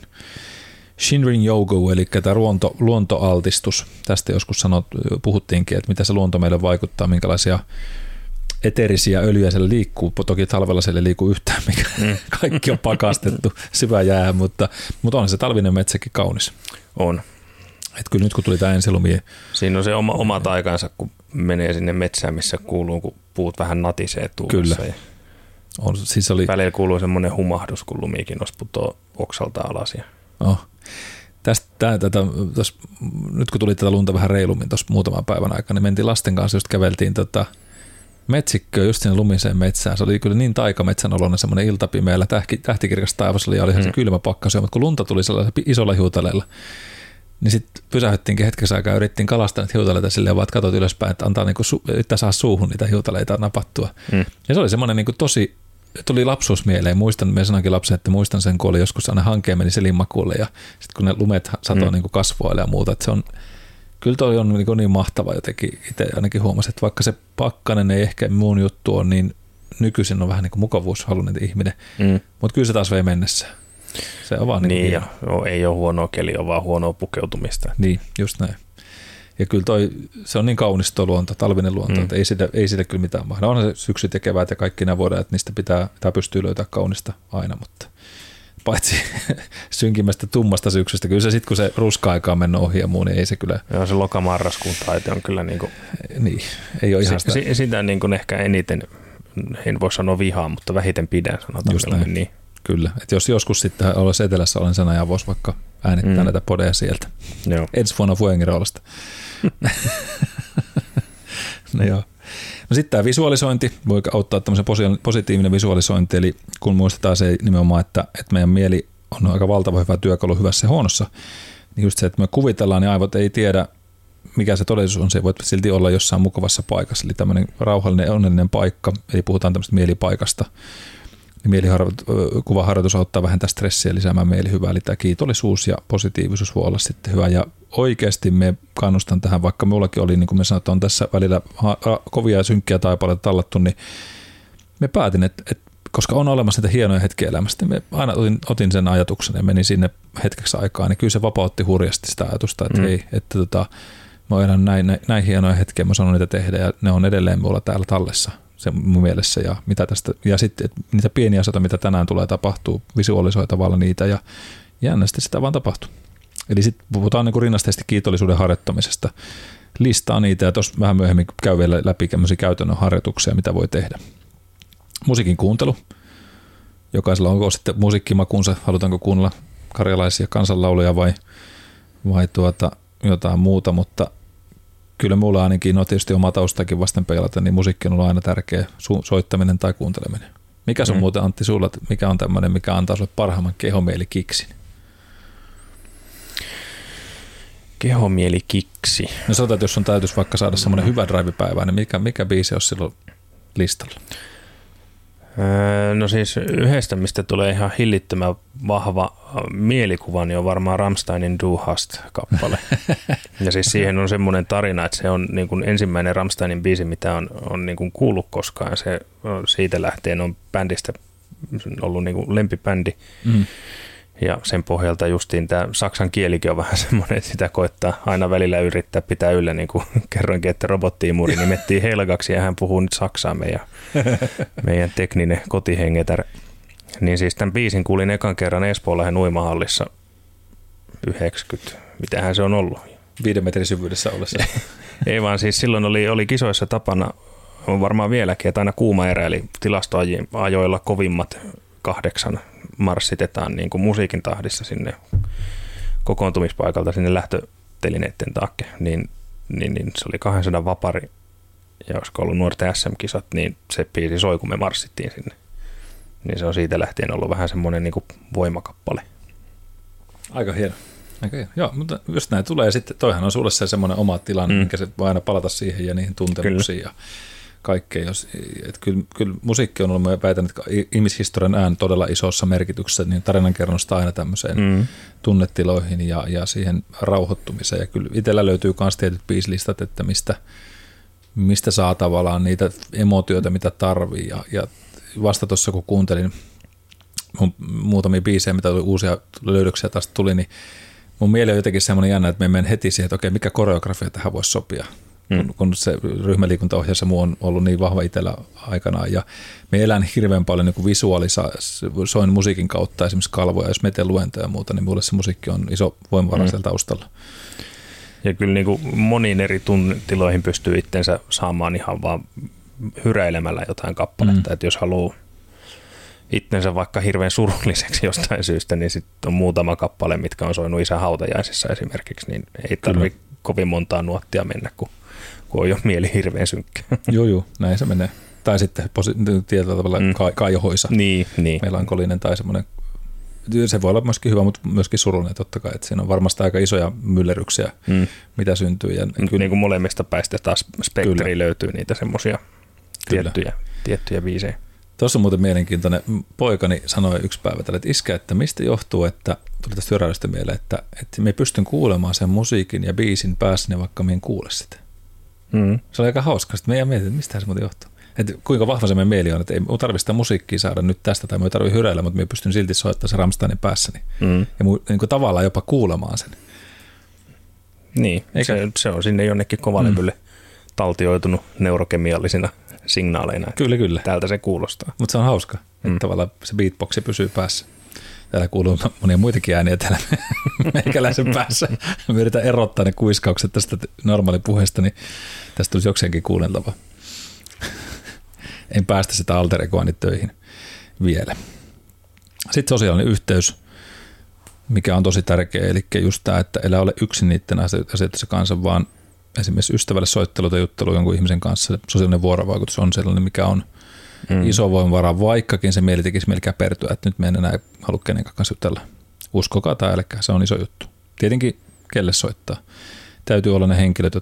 Shinrin-yoku, eli tämä luontoaltistus, tästä joskus puhuttiinkin, että mitä se luonto meille vaikuttaa, minkälaisia eteerisiä öljyjä siellä liikkuu, toki talvella siellä ei liiku yhtään, mikä kaikki on pakastettu, syvä jää, mutta on se talvinen metsäkin kaunis. On. Että kyllä nyt kun tuli tämä ensilumi. Siinä on se oma taikansa, kun menee sinne metsään, missä kuuluu, kun puut vähän natisee tuulessa. Kyllä. On, siis oli... Välillä kuuluu semmoinen humahdus, kun lumikinos putoo oksalta alas. Oh. Nyt kun tuli tätä lunta vähän reilummin tuossa muutaman päivän aikana, niin mentiin lasten kanssa, just käveltiin metsikköä just sinne lumiseen metsään. Se oli kyllä niin taikametsän oloinen semmoinen iltapimeällä, tähtikirkas taivas oli ja olihan se kylmä pakkaus, mutta kun lunta tuli sellaisella isolla hiutaleella, niin sitten pysähyttiinkin hetkessä aikaa, yrittiin kalastaa niitä hiutaleita silleen, vaan että katot ylöspäin, että antaa niinku että saa suuhun niitä hiutaleita napattua. Ja se oli semmoinen niinku tosi, tuli lapsuus mieleen. Me sanonkin lapsen, että muistan sen, kun oli joskus aina hankeen meni selinmakuulle ja sitten kun ne lumet satoi niinku kasvoille ja muuta. Että se on, kyllä toi on niinku niin mahtava jotenkin, itse ainakin huomasin, että vaikka se pakkanen ei ehkä muun juttu on, niin nykyisin on vähän niinku mukavuushaluinen ihminen, mutta kyllä se taas vei mennessä. Se on vaan niin ja ei ole huonoa keliä, vaan huonoa pukeutumista. Niin, just näin. Ja kyllä se on niin kaunis tuo luonto, talvinen luonto, että ei sitä kyllä mitään mahda. Onhan se syksyt ja kevät ja kaikki nämä vuodet, että niistä pitää pystyy löytämään kaunista aina, mutta paitsi synkimmästä tummasta syksystä. Kyllä se sitten, kun se ruska-aika on mennyt ohi ja muu, niin ei se kyllä... Joo, se lokamarraskuun taite on kyllä niin kuin... Niin, ei ole ihan sitä... Sitä niin kuin ehkä eniten, en voi sanoa vihaa, mutta vähiten pidän, sanotaan niin. Kyllä, että jos joskus sitten olisi etelässä, olen sen ajan, voisi vaikka äänittää näitä podeja sieltä. Joo. Ensi vuonna Fuengiroolasta. No sitten tämä visualisointi voi auttaa, tämmöisen positiivinen visualisointi, eli kun muistetaan se nimenomaan, että meidän mieli on aika valtava hyvä työkalu hyvässä ja huonossa, niin just se, että me kuvitellaan ja niin aivot ei tiedä, mikä se todellisuus on, se voi silti olla jossain mukavassa paikassa, eli tämmöinen rauhallinen ja onnellinen paikka, eli puhutaan tämmöistä mielipaikasta. Mielikuvaharjoitus auttaa vähän tästä stressiä lisäämään mielihyvää, eli tämä kiitollisuus ja positiivisuus voi olla sitten hyvä. Ja oikeasti me kannustan tähän, vaikka minullakin oli, niin kuin me sanotaan, on tässä välillä kovia ja synkkiä taipaleita tallattu, niin me päätin, että koska on olemassa niitä hienoja hetkiä elämästä, niin me aina otin sen ajatuksen ja menin sinne hetkeksi aikaa, niin kyllä se vapautti hurjasti sitä ajatusta, että hei, että mä oon aina näin hienoja hetkiä, mä sanon niitä tehdä ja ne on edelleen minulla täällä tallessa. Se mun mielessä ja mitä tästä ja sitten niitä pieniä asioita, mitä tänään tulee tapahtuu, visualisoi tavalla niitä ja jännästi sitä vaan tapahtuu. Eli sitten puhutaan niin rinnasteisesti kiitollisuuden harjoittamisesta. Listaa niitä ja tuossa vähän myöhemmin käy vielä läpi käytännön harjoituksia, mitä voi tehdä. Musiikin kuuntelu. Jokaisella onko sitten musiikkimakunsa, halutaanko kuunnella karjalaisia kansanlauluja vai jotain muuta, mutta kyllä mulla ainakin, no tietysti omaa taustakin vasten peilata, niin musiikki on ollut aina tärkeä soittaminen tai kuunteleminen. Mikä se on muuten, Antti, sulla, mikä on tämmöinen, mikä antaa sulle parhaimman kehomieli-kiksin? Kehomieli-kiksi? No sanotaan, että jos sun täytyisi vaikka saada semmoinen hyvä drive-päivä, niin mikä biisi olisi silloin listalla? No siis yhdestä, mistä tulee ihan hillittömän vahva mielikuva, niin on varmaan Rammsteinin Do Hast-kappale. Ja siis siihen on semmoinen tarina, että se on niin kuin ensimmäinen Rammsteinin biisi, mitä on niin kuin kuullut koskaan. Se siitä lähtien on bändistä ollut niin kuin lempibändi. Ja sen pohjalta justiin tämä saksan kielikin on vähän semmoinen, että sitä koittaa aina välillä yrittää pitää yllä, niin kuin kerroinkin, että robottiimuri nimettiin Helgaksi ja hän puhuu nyt saksaa, meidän tekninen kotihengetär. Niin siis tämän biisin kuulin ekan kerran Espoonlahden uimahallissa 90, mitähän se on ollut, 5 metrin syvyydessä ollessa. Ei vaan siis silloin oli kisoissa tapana, on varmaan vieläkin, että aina kuuma erä, eli tilastoajoilla kovimmat 8 marssitetaan niin kuin musiikin tahdissa sinne kokoontumispaikalta sinne lähtötelineiden taakke, niin se oli 200 vapari. Ja olisiko ollut nuorten SM-kisat, niin se biisi soi, kun me marssittiin sinne. Niin se on siitä lähtien ollut vähän semmoinen niin kuin voimakappale. Aika hieno. Joo, mutta just näin tulee. Sitten toihan on sulle se semmoinen oma tilanne, mikä se voi aina palata siihen ja niihin tuntemuksiin ja kaikkeen. Kyllä musiikki on ollut, ja väitän, että ihmishistorian ään todella isossa merkityksessä, niin tarinankerronnosta aina tämmöiseen tunnetiloihin ja siihen rauhoittumiseen. Ja kyllä itsellä löytyy myös tietyt biislistat, että mistä saa tavallaan niitä emotioita, mitä tarvii. Ja vasta tuossa, kun kuuntelin muutamia biisejä, mitä tuli uusia löydöksiä taas tuli, niin mun mieli on jotenkin semmoinen jännä, että me menen heti siihen, että okei, mikä koreografia tähän voisi sopia, kun se ryhmäliikuntaohjaus ja muu on ollut niin vahva itsellä aikanaan. Ja me elän hirveän paljon niin kuin visualisoin musiikin kautta, esimerkiksi kalvoja, jos me teen luentoja ja muuta, niin mulle se musiikki on iso voimavara siellä taustalla. Ja kyllä niin kuin moniin eri tunnetiloihin pystyy itsensä saamaan ihan vaan hyräilemällä jotain kappaletta, että jos haluaa itsensä vaikka hirveän surulliseksi jostain syystä, niin sitten on muutama kappale, mitkä on soinut isän hautajaisissa esimerkiksi, niin ei tarvitse kovin montaa nuottia mennä, kun on jo mieli hirveän synkkä. Joo, näin se menee. Tai sitten tietyllä tavalla kaihoisa, niin. Melankolinen tai semmoinen. Se voi olla myöskin hyvä, mutta myöskin surullinen totta kai, että siinä on varmasti aika isoja myllerryksiä, mitä syntyy. Ja kyllä, niin kuin molemmista päistä taas spektri löytyy niitä semmoisia tiettyjä biisejä. Tuossa on muuten mielenkiintoinen. Poikani sanoi yksi päivä tälle, että iskä, että mistä johtuu, että tuli tästä hyöräilystä mieleen, että me pystyn kuulemaan sen musiikin ja biisin päässäni, vaikka me en kuule sitä. Se oli aika hauska. Sitten me mietin, että mistä se muuten johtuu. Että kuinka vahva se meidän mieli on, että ei tarvitse sitä musiikkia saada nyt tästä, tai me ei tarvitse hyräillä, mutta me pystyn silti soittamaan se Rammsteinin päässäni. Ja niin kuin tavallaan jopa kuulemaan sen. Niin, se on sinne jonnekin kovalevylle taltioitunut neurokemiallisina signaaleina. Kyllä. Tältä se kuulostaa. Mutta se on hauska, että tavallaan se beatboxi pysyy päässä. Täällä kuuluu monia muitakin ääniä täällä meikäläisen päässä. Me yritän erottaa ne kuiskaukset tästä normaali puheesta, niin tästä tulisi jokseenkin kuunneltavaa. En päästä sitä alter egoa töihin vielä. Sitten sosiaalinen yhteys, mikä on tosi tärkeä, eli just tämä, että elä ole yksin niiden asioiden kanssa, vaan esimerkiksi ystävälle soittelu tai juttelu jonkun ihmisen kanssa, sosiaalinen vuorovaikutus on sellainen, mikä on iso voimavara, vaikkakin se mieli tekisi melkein pertyä, että nyt me en enää halua kenenkään kanssa jutella. Uskokaa tai älkää, se on iso juttu. Tietenkin kelle soittaa. Täytyy olla ne henkilöt,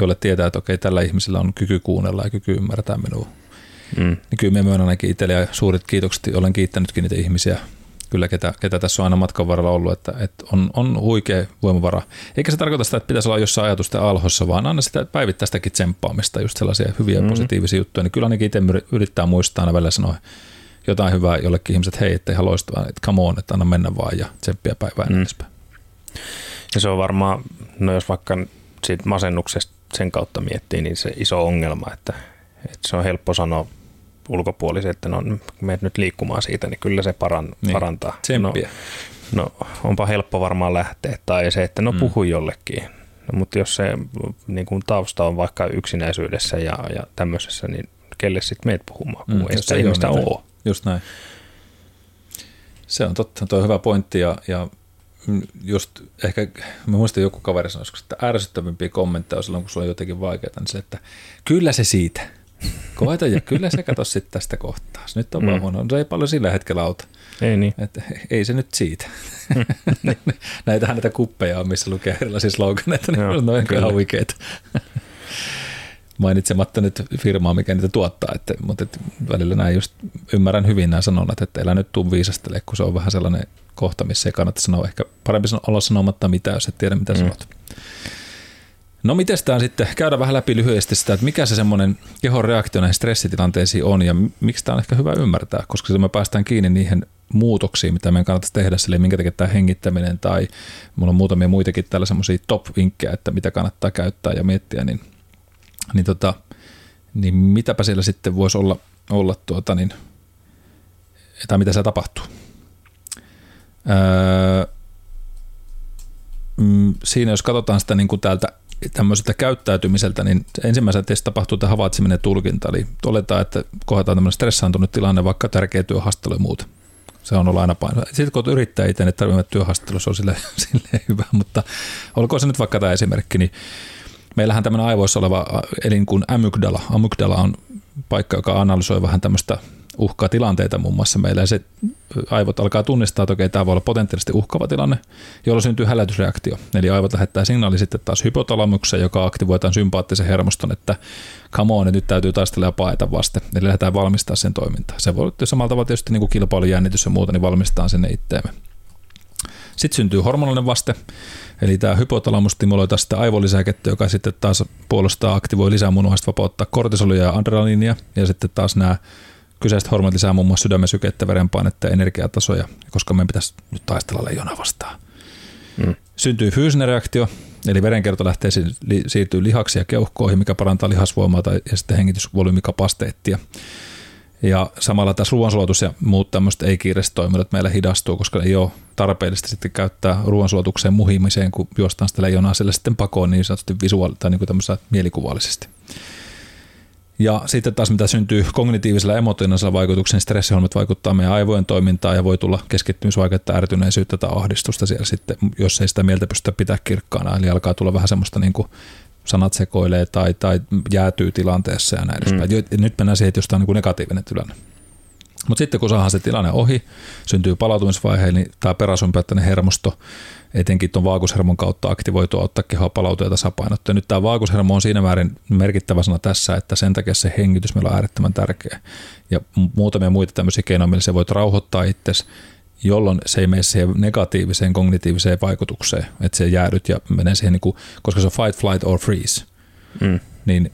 joille tietää, että okei, tällä ihmisellä on kyky kuunnella ja kyky ymmärtää minua. Niin kyllä me myönnän ainakin itselle ja suuret kiitokset, olen kiittänytkin niitä ihmisiä, kyllä ketä tässä on aina matkan varrella ollut, että on huikea voimavara. Eikä se tarkoita sitä, että pitäisi olla jossain ajatusten alhossa, vaan aina sitä päivittäistäkin tsemppaamista, just sellaisia hyviä positiivisia juttuja. Niin kyllä ainakin itse yrittää muistaa aina välillä sanoa jotain hyvää jollekin ihmiset, että hei, ettei haluaisi, vaan että come on, että anna mennä vaan ja tsemppiä päivää edespäin. Ja se on varmaan, no jos vaikka siitä masennuksesta sen kautta miettii, niin se iso ongelma, että se on helppo sanoa ulkopuolisesti, että no menet nyt liikkumaan siitä, niin kyllä se parantaa. Tsemppiä. No onpa helppo varmaan lähteä, tai se, että no puhu jollekin. No, mutta jos se niin kun tausta on vaikka yksinäisyydessä ja tämmöisessä, niin kelle sitten meet puhumaan? Ei sitä ihmistä ole. Just näin. Se on totta, tuo on hyvä pointti ja just ehkä, mä muistan joku kaveri sanoi, että ärsyttävimpiä kommentteja on silloin, kun sulla on jotenkin vaikeaa, niin se, että kyllä se siitä. Koeta ja kyllä se kato sitten tästä kohtaa. Nyt on vaan huono. Se ei paljon sillä hetkellä auta. Ei niin. Et, ei se nyt siitä. Näitähän näitä kuppeja on, missä lukee erilaisia sloganeita, niin joo, noin kyllä huikeita. Mainitsematta nyt firmaa, mikä niitä tuottaa, mutta välillä näin just ymmärrän hyvin nämä sanonat, että elä nyt tuu viisastele, kun se on vähän sellainen kohta, missä ei kannata sanoa. Ehkä parempi olla sanomatta mitä, jos et tiedä mitä sanot. No mitestään sitten, käydään vähän läpi lyhyesti sitä, että mikä se semmoinen kehon reaktio näihin stressitilanteisiin on ja miksi tämä on ehkä hyvä ymmärtää, koska me päästään kiinni niihin muutoksiin, mitä meidän kannattaisi tehdä, sille minkä takia tämä hengittäminen tai mulla on muutamia muitakin tällä semmoisia top-vinkkejä, että mitä kannattaa käyttää ja miettiä, niin mitäpä siellä sitten voisi olla tai mitä siellä tapahtuu. siinä jos katsotaan sitä niin kuin täältä tämmöiseltä käyttäytymiseltä, niin ensimmäisenä tietysti tapahtuu tämä havaitseminen ja tulkinta. Eli oletaan, että kohdataan tämmöinen stressaantunut tilanne, vaikka tärkeä työhaastelu ja muuta. Se on ollut aina paino. Sitten kun yrittää itse, että tarvitsemme työhaastelu, se on silleen hyvä, mutta olkoon se nyt vaikka tämä esimerkki, niin meillähän tämmöinen aivoissa oleva elin kuin amygdala. Amygdala on paikka, joka analysoi vähän tämmöistä uhkatilanteita muun muassa meillä, ja se aivot alkaa tunnistaa, että okei, tämä voi olla potentiaalisesti uhkaava tilanne, jolloin syntyy hälytysreaktio. Eli aivot lähettää signaali sitten taas hypotalamukseen, joka aktivoitaan sympaattisen hermoston, että come on, nyt täytyy taistella ja paeta vasten. Eli lähdetään valmistaa sen toimintaa. Se voi samalla tavalla tietysti niin kuin kilpailujännitys ja muuta, niin valmistetaan sinne itteemme. Sitten syntyy hormonallinen vaste, eli tämä hypotalamus stimuloi taas sitä aivolisäkettä, joka sitten taas puolustaa, aktivoi lisää munuaista, vapauttaa kortisolia ja adrenaliinia, ja sitten taas nämä kyseiset hormonit lisää muun muassa sydämen sykettä, verenpainetta ja energiatasoja, koska meidän pitäisi nyt taistella leijona vastaan. Mm. Syntyy fyysinen reaktio, eli verenkierto lähtee siirtyy lihaksi ja keuhkoihin, mikä parantaa lihasvoimaa ja sitten hengitysvolyymikapasiteettia. Ja samalla tässä ruoansulatus ja muut tämmöiset ei-kiireiset toiminnot meillä hidastuu, koska ei ole tarpeellista sitten käyttää ruoansulatukseen muhimiseen, kun juostaan sitä leijonaa sille sitten pakoon niin sanotusti visuaalisesti tai niin kuin tämmöisellä mielikuvallisesti. Ja sitten taas mitä syntyy kognitiivisella ja emotionaalisella vaikutuksella, stressihormonit vaikuttaa meidän aivojen toimintaan ja voi tulla keskittymisvaikeutta, ärtyneisyyttä tai ahdistusta siellä sitten, jos ei sitä mieltä pystytä pitää kirkkaana. Eli alkaa tulla vähän semmoista niin kuin sanat sekoilee tai jäätyy tilanteessa ja näin edespäin. Nyt mennään siihen, että jos tämä on niin negatiivinen tilanne. Mutta sitten kun saadaan se tilanne ohi, syntyy palautumisvaihe, niin tämä parasympaattinen hermosto etenkin tuon vaakushermon kautta aktivoitua, ottaa kehoa palautua ja tasapainottua. Nyt tämä vaakushermo on siinä määrin merkittävä sana tässä, että sen takia se hengitys meillä on äärettömän tärkeä. Ja muutamia muita tämmöisiä keinoja, millä se voit rauhoittaa itsesi, jolloin se ei mene siihen negatiiviseen kognitiiviseen vaikutukseen, että se jäädyt ja menee siihen, niin kuin, koska se on fight, flight or freeze, niin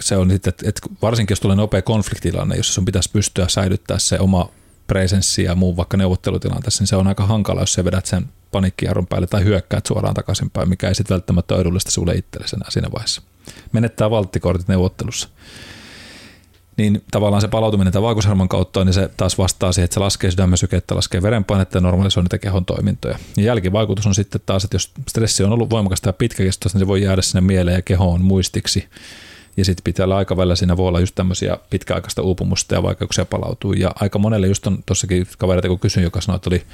se on sitten, että varsinkin jos tulee nopea konfliktitilanne, jossa sun pitäisi pystyä säilyttämään se oma presenssi ja muu vaikka neuvottelutilanteessa, niin se on aika hankala, jos sä vedät sen paniikkijarrun päälle tai hyökkäät suoraan takaisinpäin, mikä ei sitten välttämättä ole edullista sulle itsellesi enää siinä vaiheessa. Menettää valttikortit neuvottelussa. Niin tavallaan se palautuminen tämän vaakushermon kautta, niin se taas vastaa siihen, että se laskee sydämen sykettä, laskee verenpainetta ja normalisoi niitä kehon toimintoja. Ja jälkivaikutus on sitten taas, että jos stressi on ollut voimakasta ja pitkäkestoista, niin se voi jäädä sinne mieleen ja kehoon muistiksi. Ja sitten pitkällä aikavälillä siinä voi olla just tämmöisiä pitkäaikaista uupumusta ja vaikeuksia palautua. Ja aika monelle just on tuossakin kavereita, kun kysyin, joka sanoi, että oli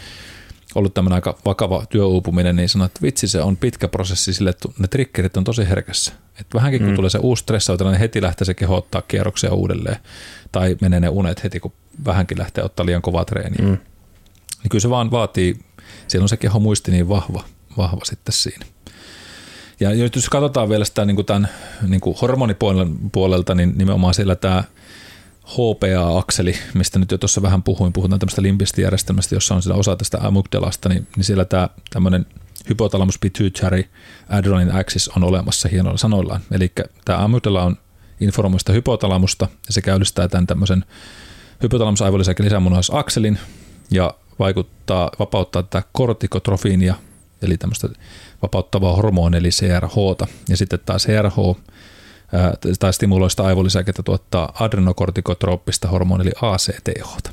ollut tämmöinen aika vakava työuupuminen, niin sanoi, että vitsi, se on pitkä prosessi sille, että ne triggerit on tosi herkässä. Että vähänkin kun tulee se uusi stressautila, niin heti lähtee se keho ottaa kierroksia uudelleen. Tai menee ne unet heti, kun vähänkin lähtee ottaa liian kovaa treeniä. Niin kyllä se vaan vaatii, siellä on se keho muisti niin vahva sitten siinä. Ja jos katsotaan vielä sitä, niin kuin tämän niin kuin hormonipuolelta, niin nimenomaan siellä tämä HPA-akseli, mistä nyt jo tuossa vähän puhutaan tämmöistä limbistijärjestelmästä, jossa on sitä osa tästä amygdalasta, niin siellä tämä tämmöinen hypotalamus pituitary adrenaline axis on olemassa hienoilla sanoillaan. Eli tämä amygdala on informoista hypotalamusta ja se käynnistää tämän tämmöisen hypotalamusaivolisäkkeen lisämunuaisakselin ja vapauttaa tätä kortikotrofiinia, eli tämmöistä vapauttavaa hormonia, eli CRH:ta. Ja sitten tämä CRH tai stimuloista aivolisäkettä tuottaa adrenokortikotrooppista hormonia, eli ACTH:ta.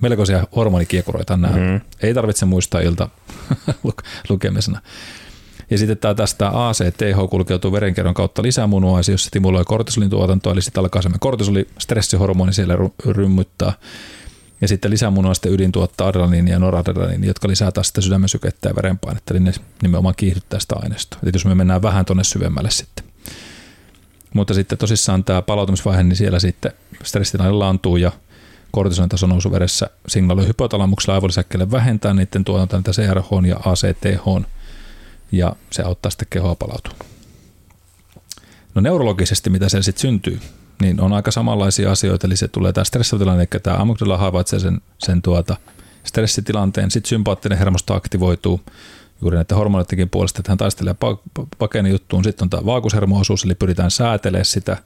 Melkoisia hormonikiekuroita nämä. Ei tarvitse muistaa ilta lukemisena. Ja sitten tästä ACTH kulkeutuu verenkierron kautta lisämunuaisiin, jos se stimuloi kortisolin tuotantoa, eli sitten alkaa semmoinen kortisolistressihormoni siellä rymmyttää. Ja sitten lisämunuaisten ydin tuottaa adrenaliini ja noradrenaliini, jotka lisää taas sitä sydämen sykettä ja verenpainetta, eli ne nimenomaan kiihdyttää sitä aineistoa. Eli jos me mennään vähän tuonne syvemmälle sitten. Mutta sitten tosissaan tämä palautumisvaihe, niin siellä sitten stressitilanne laantuu ja kortisolin taso nousu veressä signaaloi hypotalamuksella aivolisäkkeelle vähentää niiden tuotantoa niitä CRH ja ACTH, ja se auttaa sitten kehoa palautumaan. No neurologisesti, mitä siellä sitten syntyy, niin on aika samanlaisia asioita, eli se tulee tämä stressitilanne, eli tämä amygdala havaitsee sen stressitilanteen, sitten sympaattinen hermosto aktivoituu juuri näiden hormonittenkin puolesta, että hän taistelee pakeneen juttuun, sitten on tämä vaakushermo-osuus, eli pyritään säätelemään sitä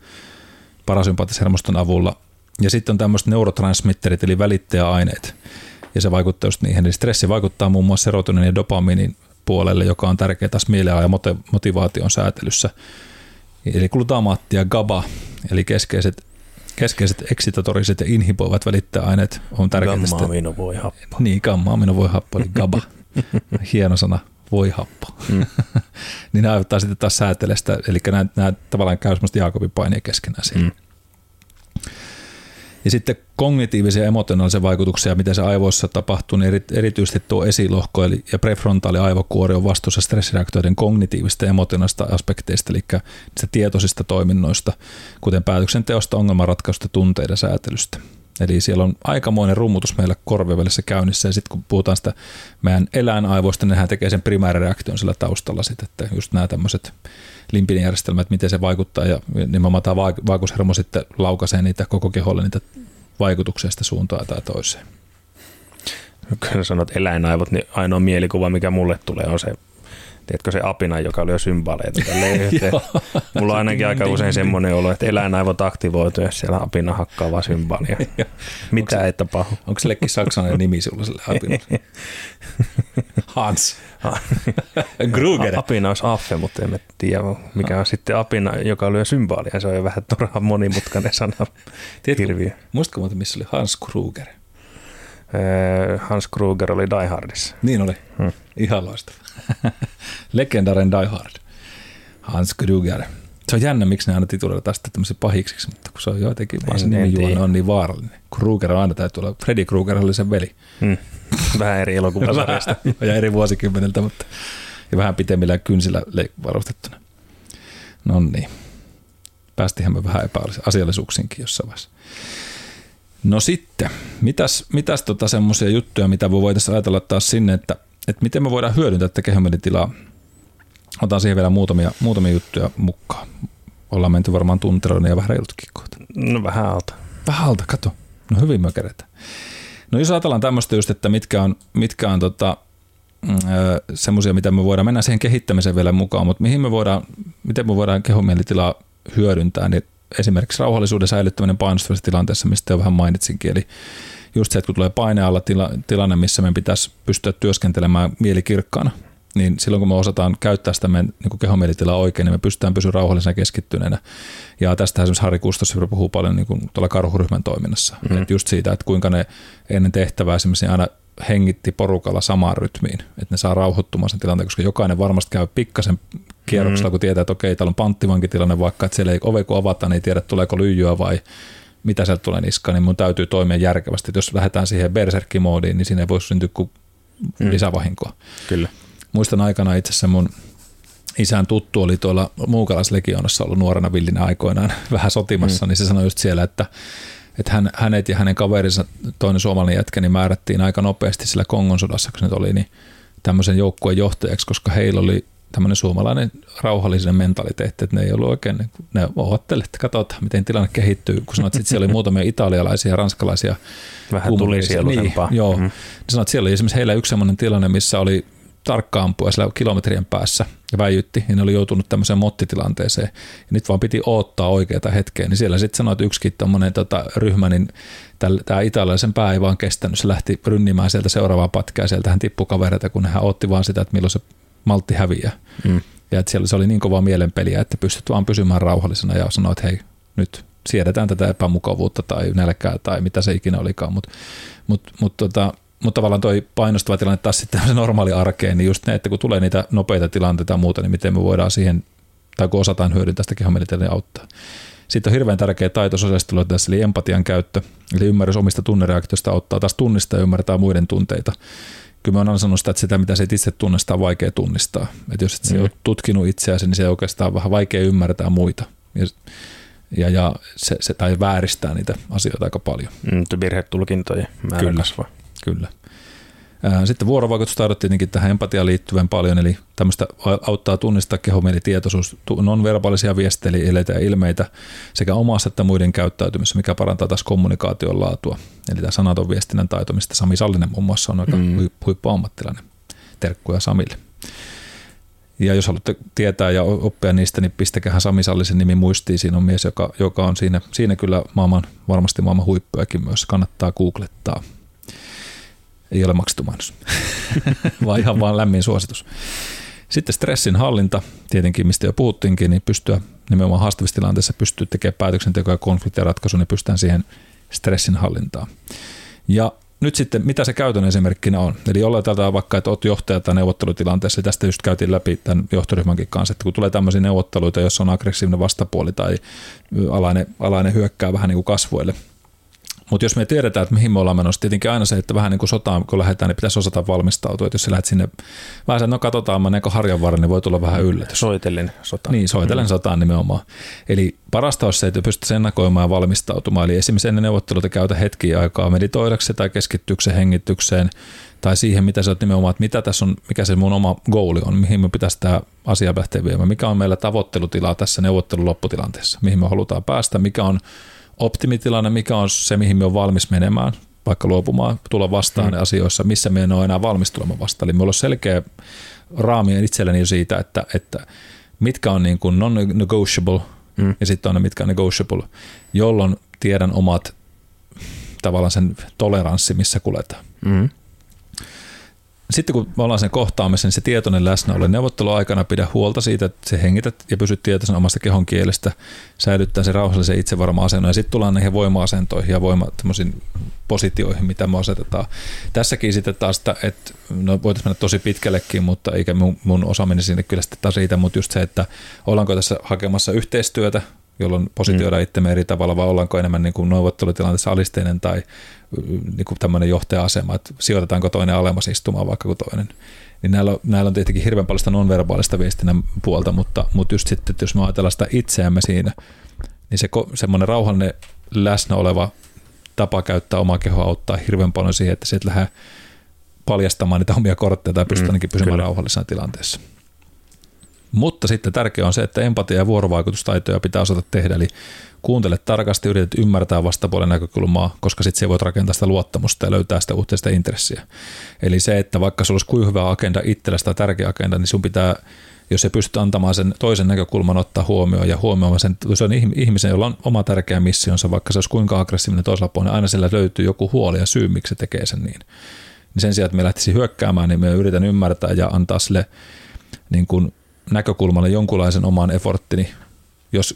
parasympaattisen hermoston avulla, ja sitten on tämmöiset neurotransmitterit, eli välittäjäaineet, ja se vaikuttaa just niihin, eli stressi vaikuttaa muun muassa serotonin ja dopaminin puolelle, joka on tärkeä taas mielen ja motivaation säätelyssä, eli glutamaatti ja GABA, eli keskeiset eksitatoriset ja inhiboivat välittäjäaineet on tärkeitä. Gamma-aminovoihappo. Niin, gamma-aminovoihappo, eli GABA. Hieno sana, voihappo. niin ne aiheuttaa sitten taas säätelestä, eli nämä tavallaan käy semmoista Jaakobin painia keskenään siinä. Mm. Ja sitten kognitiivisia ja emotionaalisia vaikutuksia, mitä se aivoissa tapahtuu, niin erityisesti tuo esilohko ja prefrontaali aivokuori on vastuussa stressireaktioiden kognitiivista ja emotionaalista aspekteista, eli niistä tietoisista toiminnoista, kuten päätöksenteosta, ongelmanratkaisusta, tunteiden säätelystä. Eli siellä on aikamoinen rummutus meillä korvien välissä käynnissä, ja sitten kun puhutaan sitä meidän eläinaivoista, niin nehän tekee sen primäärireaktion sillä taustalla sitten, että just nämä tämmöiset limbinijärjestelmät, miten se vaikuttaa, ja nimenomaan tämä vaakushermo sitten laukaisee niitä koko keholle niitä vaikutuksia sitä suuntaan tai toiseen. Kun sanot eläinaivot, niin ainoa mielikuva, mikä mulle tulee, on se, tiedätkö, se apina, joka lyö symbaaleita tälle yhteen. Mulla on ainakin aika usein semmoinen olo, että eläinaivot aktivoituu ja siellä apina hakkaa vaan symbaalia. Mitä ei tapahdu. Onko sellekin saksalainen nimi sulla sille apinalle? Hans. Gruger. Apina olisi affe, mutta en tiedä, mikä on sitten apina, joka lyö symbaalia. Se on jo vähän turhaan monimutkainen sana. Hirviö. Muistatko muuten, missä oli Hans Gruger? Hans Gruger oli Die Hardissa. Niin oli. Ihan loistava. Legendaarinen Die Hard. Hans Gruger. Se on jännä, miksi ne aina tituloidaan sitä tämmöisiä pahiksiksi, mutta kun se on jotenkin vaan se nimijuona on niin vaarallinen. Kruger on aina täytyy olla. Freddy Kruger oli sen veli. Vähän eri elokuvasarjasta. Ja eri vuosikymmeneltä, mutta ja vähän pitemmillä kynsillä varustettuna. No niin. Päästihän me vähän epäasiallisuuksiinkin jossain vaiheessa. No sitten, mitäs semmoisia juttuja, mitä me voitaisiin ajatella taas sinne, että miten me voidaan hyödyntää tätä kehonmielitilaa. Otan siihen vielä muutamia juttuja mukaan. Ollaan menty varmaan tunteroina ja vähän reilutkin kohta. No vähän alta. Vähän alta, kato. No hyvin me keretään. No jos ajatellaan tämmöistä just, että mitkä on semmoisia, mitä me voidaan mennä siihen kehittämiseen vielä mukaan, mutta miten me voidaan kehonmielitilaa hyödyntää, niin esimerkiksi rauhallisuuden säilyttäminen painostavassa tilanteessa, mistä jo vähän mainitsinkin, eli just se, että kun tulee paine alla tilanne, missä meidän pitäisi pystyä työskentelemään mielikirkkaana, niin silloin kun me osataan käyttää sitä meidän niin kehomielitilaa oikein, niin me pystytään pysyä rauhallisena keskittyneenä. Ja tästähän esimerkiksi Harri Kustossivra puhuu paljon niin kuin tuolla karhuryhmän toiminnassa. Mm-hmm. Että just siitä, että kuinka ne ennen tehtävää esimerkiksi aina hengitti porukalla samaan rytmiin, että ne saa rauhoittumaan sen tilanteen, koska jokainen varmasti käy pikkasen kierroksella, kun tietää, että okei, täällä on panttivankitilanne vaikka, että siellä ei ove kun avata, niin ei tiedä, tuleeko lyijyä vai mitä sieltä tulee niskaan, niin mun täytyy toimia järkevästi. Et jos lähdetään siihen berserkkimoodiin, niin siinä ei voi syntyä kuin lisävahinkoa. Kyllä. Muistan aikana itse asiassa mun isän tuttu oli tuolla muukalaislegioonassa ollut nuorena villinä aikoinaan vähän sotimassa, niin se sanoi just siellä, että hänet ja hänen kaverinsa, toinen suomalainen jätkä, niin määrättiin aika nopeasti sillä Kongon sodassa, kun se oli, niin tämmöisen joukkueen johtajaksi, koska heillä oli tämmöinen suomalainen rauhallinen mentaliteetti, että ne ei ollut oikein, ne odottelivat, että katsotaan, miten tilanne kehittyy. Kun sanoit, että siellä oli muutamia italialaisia ja ranskalaisia. Vähän tuli sielusempaa. Niin, joo. Mm-hmm. Sanoit, että siellä oli esimerkiksi heillä yksi sellainen tilanne, missä oli tarkka ampuja siellä kilometrien päässä ja väijytti, ja ne oli joutunut tämmöiseen mottitilanteeseen. Ja nyt vaan piti odottaa oikeaa hetkeä, niin siellä sitten sanoi, että yksikin tämmöinen ryhmä, niin tämä italialaisen pää ei vaan kestänyt. Se lähti rynnimään sieltä seuraavaa patkaa, ja sieltä hän tippui kavereita, kun hän otti vaan sitä, että milloin se maltti häviää. Ja että siellä se oli niin kovaa mielenpeliä, että pystyt vaan pysymään rauhallisena ja sanoit, että hei, nyt siedetään tätä epämukavuutta tai nälkää tai mitä se ikinä olikaan, mutta tavallaan toi painostava tilanne taas sitten se normaali arkeen, niin just ne, että kun tulee niitä nopeita tilanteita ja muuta, niin miten me voidaan siihen, tai kun osataan hyödyntää sitä kehonmielitellä, niin auttaa. Sitten on hirveän tärkeä taito sosiaalistelua tässä, eli empatian käyttö, eli ymmärrys omista tunnereaktioista auttaa taas tunnistaa ja ymmärtää muiden tunteita. Kyllä mä oon sanonut sitä, että sitä, mitä se itse tunnistaa, on vaikea tunnistaa. Että jos et sä ole tutkinut itseäsi, niin se oikeastaan on vähän vaikea ymmärtää muita. Ja se tai vääristää niitä asioita aika paljon. Virhetulkintoja määrä kasvaa. Kyllä. Sitten vuorovaikutustaidot tietenkin tähän empatiaan liittyvän paljon, eli tämmöistä auttaa tunnistaa kehomielitietoisuus, nonverbaalisia viestejä, eleitä ja ilmeitä sekä omassa että muiden käyttäytymisessä, mikä parantaa taas kommunikaation laatua. Eli tämä sanaton viestinnän taito, mistä Sami Sallinen muun muassa on aika huippuammattilainen. Terkkuja Samille. Ja jos haluatte tietää ja oppia niistä, niin pistäkähän Sami Sallisen nimi muistiin. Siinä on mies, joka on siinä kyllä varmasti maailman huippuakin myös. Kannattaa googlettaa. Ei ole maksettu mainos, vaan ihan vaan lämmin suositus. Sitten stressin hallinta, tietenkin mistä jo puhuttiinkin, niin pystyä nimenomaan haastavissa tilanteissa pystyy tekemään päätöksentekoa ja konfliktin ratkaisu, niin pystytään siihen stressin hallintaan. Ja nyt sitten, mitä se käytön esimerkkinä on? Eli jollain tältä vaikka, että olet johtaja tai neuvottelutilanteessa, tästä just käytiin läpi tämän johtoryhmänkin kanssa, että kun tulee tämmöisiä neuvotteluita, jossa on aggressiivinen vastapuoli tai alainen hyökkää vähän niin kuin kasvoille. Mutta jos me tiedetään, että mihin me ollaan menossa, tietenkin aina se, että vähän niin kuin sotaan, kun lähdetään, niin pitäisi osata valmistautua. Että jos sä lähdet sinne vähän sen, no katsotaan, mä näkö harjan varren, niin voi tulla vähän yllätys. Soitellen sotaan. Niin, soitellen sotaan nimenomaan. Eli parasta on se, että pystyt ennakoimaan ja valmistautumaan. Eli esimerkiksi ennen neuvotteluita käytä hetki aikaa meditoidaksesi tai keskittykseen, hengitykseen tai siihen, mitä sä oot nimenomaan, että mitä tässä on, mikä se mun oma goali on, mihin me pitäisi tämä asia lähteä viemään. Mikä on meillä tavoittelutila tässä neuvottelun lopputilanteessa, mihin me halutaan päästä, mikä on optimitilanne, mikä on se, mihin me on valmis menemään, vaikka luopumaan, tulla vastaan asioissa, missä me en ole enää valmis tulemaan vastaan. Eli me ollaan selkeä raami itselleni jo siitä, että mitkä on niin kuin non-negotiable ja sitten on ne, mitkä on negotiable, jolloin tiedän omat tavallaan sen toleranssi, missä kuljetaan. Sitten kun me ollaan sen kohtaamisen, niin se tietoinen läsnäolo neuvotteluaikana pidä huolta siitä, että se hengität ja pysyt tietoisen omasta kehon kielestä, säilyttää se rauhallisen itsevarman asennon ja sitten tullaan näihin voima-asentoihin ja tämmöisiin positioihin, mitä me asetetaan. Tässäkin sitten taas, että no voitaisiin mennä tosi pitkällekin, mutta eikä mun osaaminen sinne kyllä sitten taas riitä, mutta just se, että ollaanko tässä hakemassa yhteistyötä, jolloin positioida itsemme eri tavalla, vai ollaanko enemmän niin kuin neuvottelutilanteessa alisteinen tai niin kuin tämmöinen johtaja-asema, että sijoitetaanko toinen alemmas istumaan vaikka kuin toinen. Niin näillä on tietenkin hirveän paljon sitä nonverbaalista viestinnän puolta, mutta just sitten, että jos me ajatellaan sitä itseämme siinä, niin semmoinen rauhallinen läsnä oleva tapa käyttää omaa kehoa auttaa hirveän paljon siihen, että siitä lähdetään paljastamaan niitä omia kortteja tai pystytään ainakin pysymään rauhallisena tilanteessa. Mutta sitten tärkeää on se, että empatia- ja vuorovaikutustaitoja pitää osata tehdä, eli kuuntele tarkasti, yrität ymmärtää vastapuolen näkökulmaa, koska sitten voit rakentaa sitä luottamusta ja löytää sitä yhteistä intressiä. Eli se, että vaikka sulla olisi kuin hyvä agenda itsellesi tai tärkeä agenda, niin sun pitää, jos sä pystyt antamaan sen toisen näkökulman, ottaa huomioon ja huomioimaan sen, se on ihmisen, jolla on oma tärkeä missionsa, vaikka se olisi kuinka aggressiivinen toisella puolella, niin aina sillä löytyy joku huoli ja syy, miksi se tekee sen niin. Niin sen sijaan, että me lähtisi hyökkäämään, niin me yritän ymmärtää ja antaa sille niin kuin näkökulmalle jonkunlaisen oman efforttini,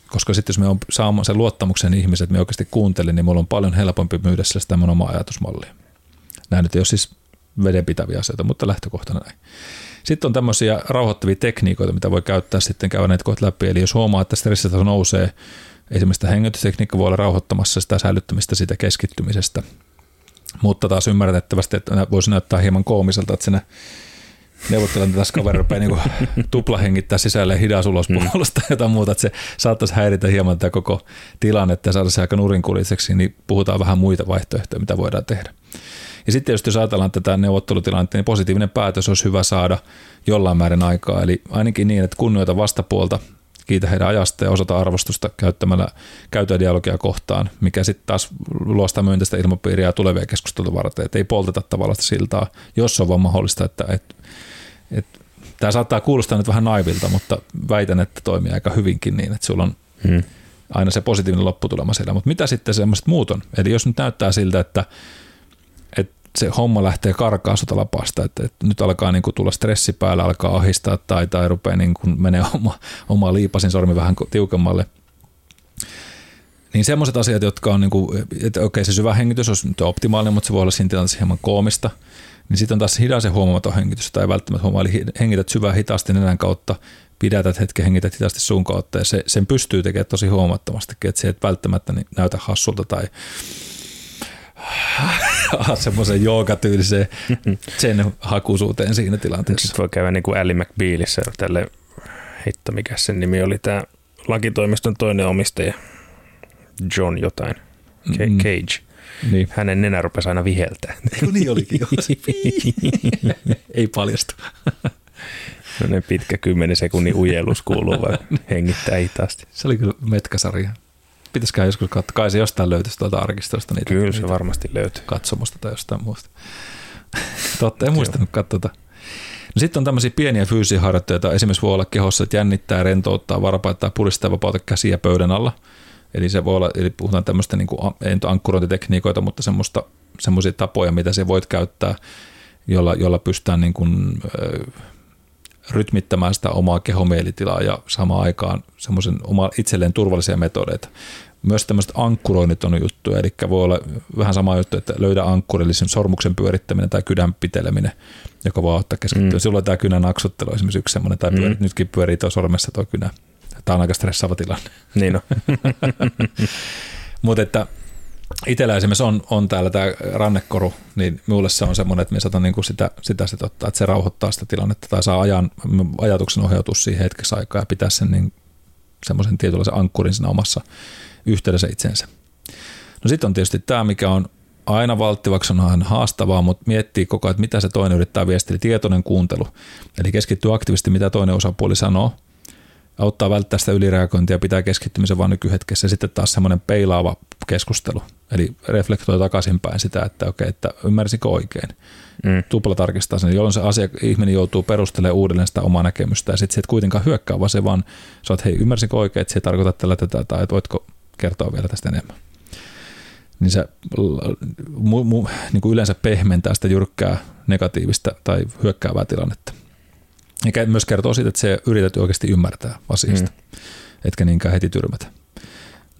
koska sitten jos me on saamaan sen luottamuksen ihmiset, me oikeasti kuuntelin, niin mulla on paljon helpompi myydä sille tämän omaa ajatusmallia. Nämä nyt ei ole siis vedenpitäviä asioita, mutta lähtökohtana näin. Sitten on tämmöisiä rauhoittavia tekniikoita, mitä voi käyttää sitten käydä näitä kohta läpi. Eli jos huomaa, että stressitaso nousee, esimerkiksi hengitystekniikka voi olla rauhoittamassa sitä säilyttämistä siitä keskittymisestä, mutta taas ymmärrettävästi, että voisi näyttää hieman koomiselta, että sinä neuvottelen tässä kaveri rupeaa niinku tuplahengittää sisälle hidas ulos puolesta ja jotain muuta, että se saattaisi häiritä hieman tätä koko tilannetta ja saada se aika nurinkuliseksi, niin puhutaan vähän muita vaihtoehtoja, mitä voidaan tehdä. Ja sitten jos ajatellaan tätä neuvottelutilannetta, niin positiivinen päätös olisi hyvä saada jollain määrin aikaa, eli ainakin niin, että kunnioita vastapuolta, kiitä heidän ajasta ja osata arvostusta käyttämällä käytöä dialogia kohtaan, mikä sitten taas luo sitä myönteistä ilmapiiriä tulevia keskustelua varten, että ei polteta tavallaan siltaa, jos on vaan mahdollista, että tämä saattaa kuulostaa nyt vähän naivilta, mutta väitän, että toimii aika hyvinkin niin, että sulla on aina se positiivinen lopputulema siellä. Mutta mitä sitten semmoiset muut on? Eli jos nyt näyttää siltä, että se homma lähtee karkaa sota lapasta, että nyt alkaa niinku tulla stressi päällä, alkaa ahistaa tai rupeaa niinku menee oma liipasin sormi vähän tiukemmalle. Niin semmoiset asiat, jotka on, niinku, että okei, se syvä hengitys on nyt optimaalinen, mutta se voi olla siinä tilanteessa hieman koomista. Niin sitten on taas hidas ja huomaamaton hengitys, tai välttämättä huomaa, eli hengität syvään hitaasti nenän kautta, pidätät hetken, hengität hitaasti suun kautta, ja sen pystyy tekemään tosi huomaattomastikin, että se et välttämättä näytä hassulta tai semmoisen joogatyyliseen sen hakuisuuteen siinä tilanteessa. Sitten voi käydä niin kuin Ally McBealissä, tälle hitto, mikä sen nimi oli, tämä lakitoimiston toinen omistaja, John jotain, Cage. Niin. Hänen nenä rupesi aina viheltää. Eikö niin olikin jo? Ei paljastu. No ne pitkä 10 sekunnin ujelus kuuluu, vaan hengittää hitaasti. Se oli kyllä metkäsarja. Pitäisikään joskus katsoa. Kai se jostain löytyisi tuolta arkistosta. Niitä, kyllä se niitä varmasti löytyy. Katsomusta tai jostain muusta. Totta, en muistanut katsota. No sitten on tämmöisiä pieniä fyysisiä harjoitteita. Esimerkiksi voi olla kehossa, että jännittää, rentouttaa, varpaittaa, puristaa, vapauta käsiä pöydän alla. Eli se voi olla, eli puhutaan tämmöistä niin kuin, ei nyt ankkurointitekniikoita, mutta semmoisia tapoja, mitä se voit käyttää, jolla pystytään niin kuin, rytmittämään sitä omaa kehomielitilaa ja samaan aikaan semmoisen itselleen turvallisia metodeita. myös tämmöiset ankkuroinnit on juttuja, eli voi olla vähän sama juttu, että löydä ankkuri, eli sen sormuksen pyörittäminen tai kydän piteleminen, joka voi auttaa keskittyä. Silloin tämä kynän aksuttelu on esimerkiksi yksi semmoinen, tai nytkin pyörii tuo sormessa tuo kynä. Tämä on aika stressaava tilanne. Niin on. Mutta että itsellä esimerkiksi on täällä tämä rannekoru, niin minulle se on semmoinen, että minä saatan niinku sitä ottaa, että se rauhoittaa sitä tilannetta tai saa ajatuksen ohjautua siihen hetkeksi aikaa ja pitää sen niin semmoisen tietynlaisen ankkurin siinä omassa yhteydessä itsensä. No sitten on tietysti tämä, mikä on aina valttivaksi, on ihan haastavaa, mutta miettii koko ajan, että mitä se toinen yrittää viestiä, eli tietoinen kuuntelu. Eli keskittyy aktiivisesti, mitä toinen osapuoli sanoo, auttaa välttää sitä ylireagointia, pitää keskittymisen vaan nykyhetkessä, ja sitten taas semmoinen peilaava keskustelu, eli reflektoi takaisinpäin sitä, että okei, että ymmärsinkö oikein, tupla tarkistaa sen, jolloin se ihminen joutuu perustelemaan uudelleen sitä omaa näkemystä, ja sitten se et kuitenkaan hyökkää, vaan se vaan sanoo, että hei, ymmärsinkö oikein, että se tarkoittaa tällä tätä, tai voitko kertoa vielä tästä enemmän. Niin se niin kuin yleensä pehmentää sitä jyrkkää, negatiivista tai hyökkäävää tilannetta. Ja myös kertoo siitä, että se yrität oikeasti ymmärtää asiasta, etkä niinkään heti tyrmätä.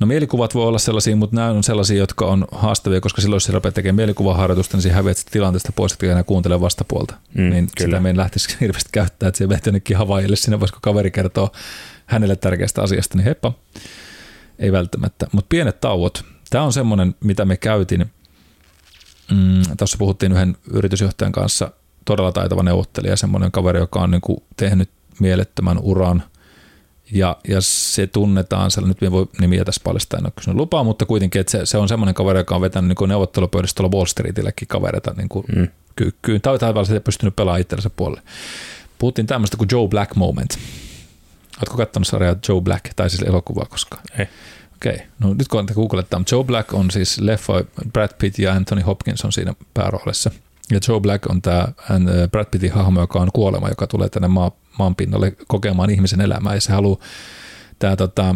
No mielikuvat voi olla sellaisia, mutta nämä on sellaisia, jotka on haastavia, koska silloin jos se rupeaa tekemään mielikuvaharjoitusta, niin se häviät sitä tilanteesta pois, että aina kuuntelee vastapuolta. Niin kyllä. Sitä meidän lähtisi hirveästi käyttää, että se vetä jonnekin Havaijille sinne, voisiko kaveri kertoo hänelle tärkeästä asiasta, niin heppa, ei välttämättä. Mutta pienet tauot, tämä on semmoinen, mitä me käytin, tuossa puhuttiin yhden yritysjohtajan kanssa, todella taitava neuvottelija, semmoinen kaveri, joka on niin kuin tehnyt mielettömän uran ja se tunnetaan, nyt en voi nimiä tässä paljastaa, en ole kysynyt lupaa, mutta kuitenkin, että se on semmoinen kaveri, joka on vetänyt niin kuin neuvottelupöydässä tuolla Wall Streetilläkin kavereita niin kuin kyykkyyn, tai tavallaan pystynyt pelaamaan itsellensä puolelle. Puhuttiin tämmöistä kuin Joe Black moment. Oletko katsonut sarjaa Joe Black, tai siis elokuvaa koskaan? Ei. Okei, no nyt kun googletaan, Joe Black on siis leffa, Brad Pitt ja Anthony Hopkins on siinä pääroolissa. Ja Joe Black on tämä Brad Pittin hahmo, joka on kuolema, joka tulee tänne maan pinnalle kokemaan ihmisen elämää. Ja se haluaa, tämä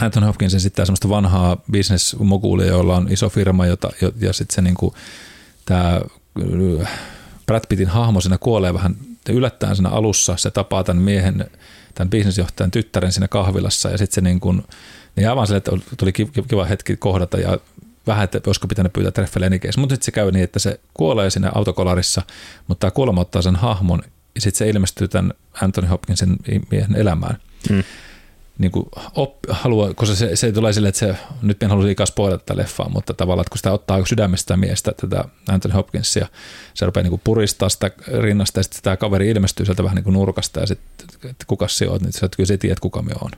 Anthony Hopkins esittää semmoista vanhaa bisnesmoguulia, jolla on iso firma, ja sitten se niinku, tämä Brad Pittin hahmo siinä kuolee vähän yllättäen siinä alussa. Se tapaa tämän miehen, tämän bisnesjohtajan tyttären siinä kahvilassa, ja sitten se niinku, niin aivan sille, että tuli kiva hetki kohdata, ja vähän, että olisiko pitänyt pyytää treffeille enikeis. Mutta sitten se käy niin, että se kuolee siinä autokolarissa, mutta tämä kuolema ottaa sen hahmon, ja sitten se ilmestyy tämän Anthony Hopkinsin miehen elämään. Niin kuin koska se tulee silleen, että se, nyt en halua liikaa spoilata tätä leffaa, mutta tavallaan, että kun sitä ottaa sydämestä miestä, tätä Anthony Hopkinsia, se rupeaa niin kuin puristaa sitä rinnasta, ja sitten tämä kaveri ilmestyy sieltä vähän niin kuin nurkasta, ja sitten, että kuka se on, niin sä kyllä se tiedät, kuka me on.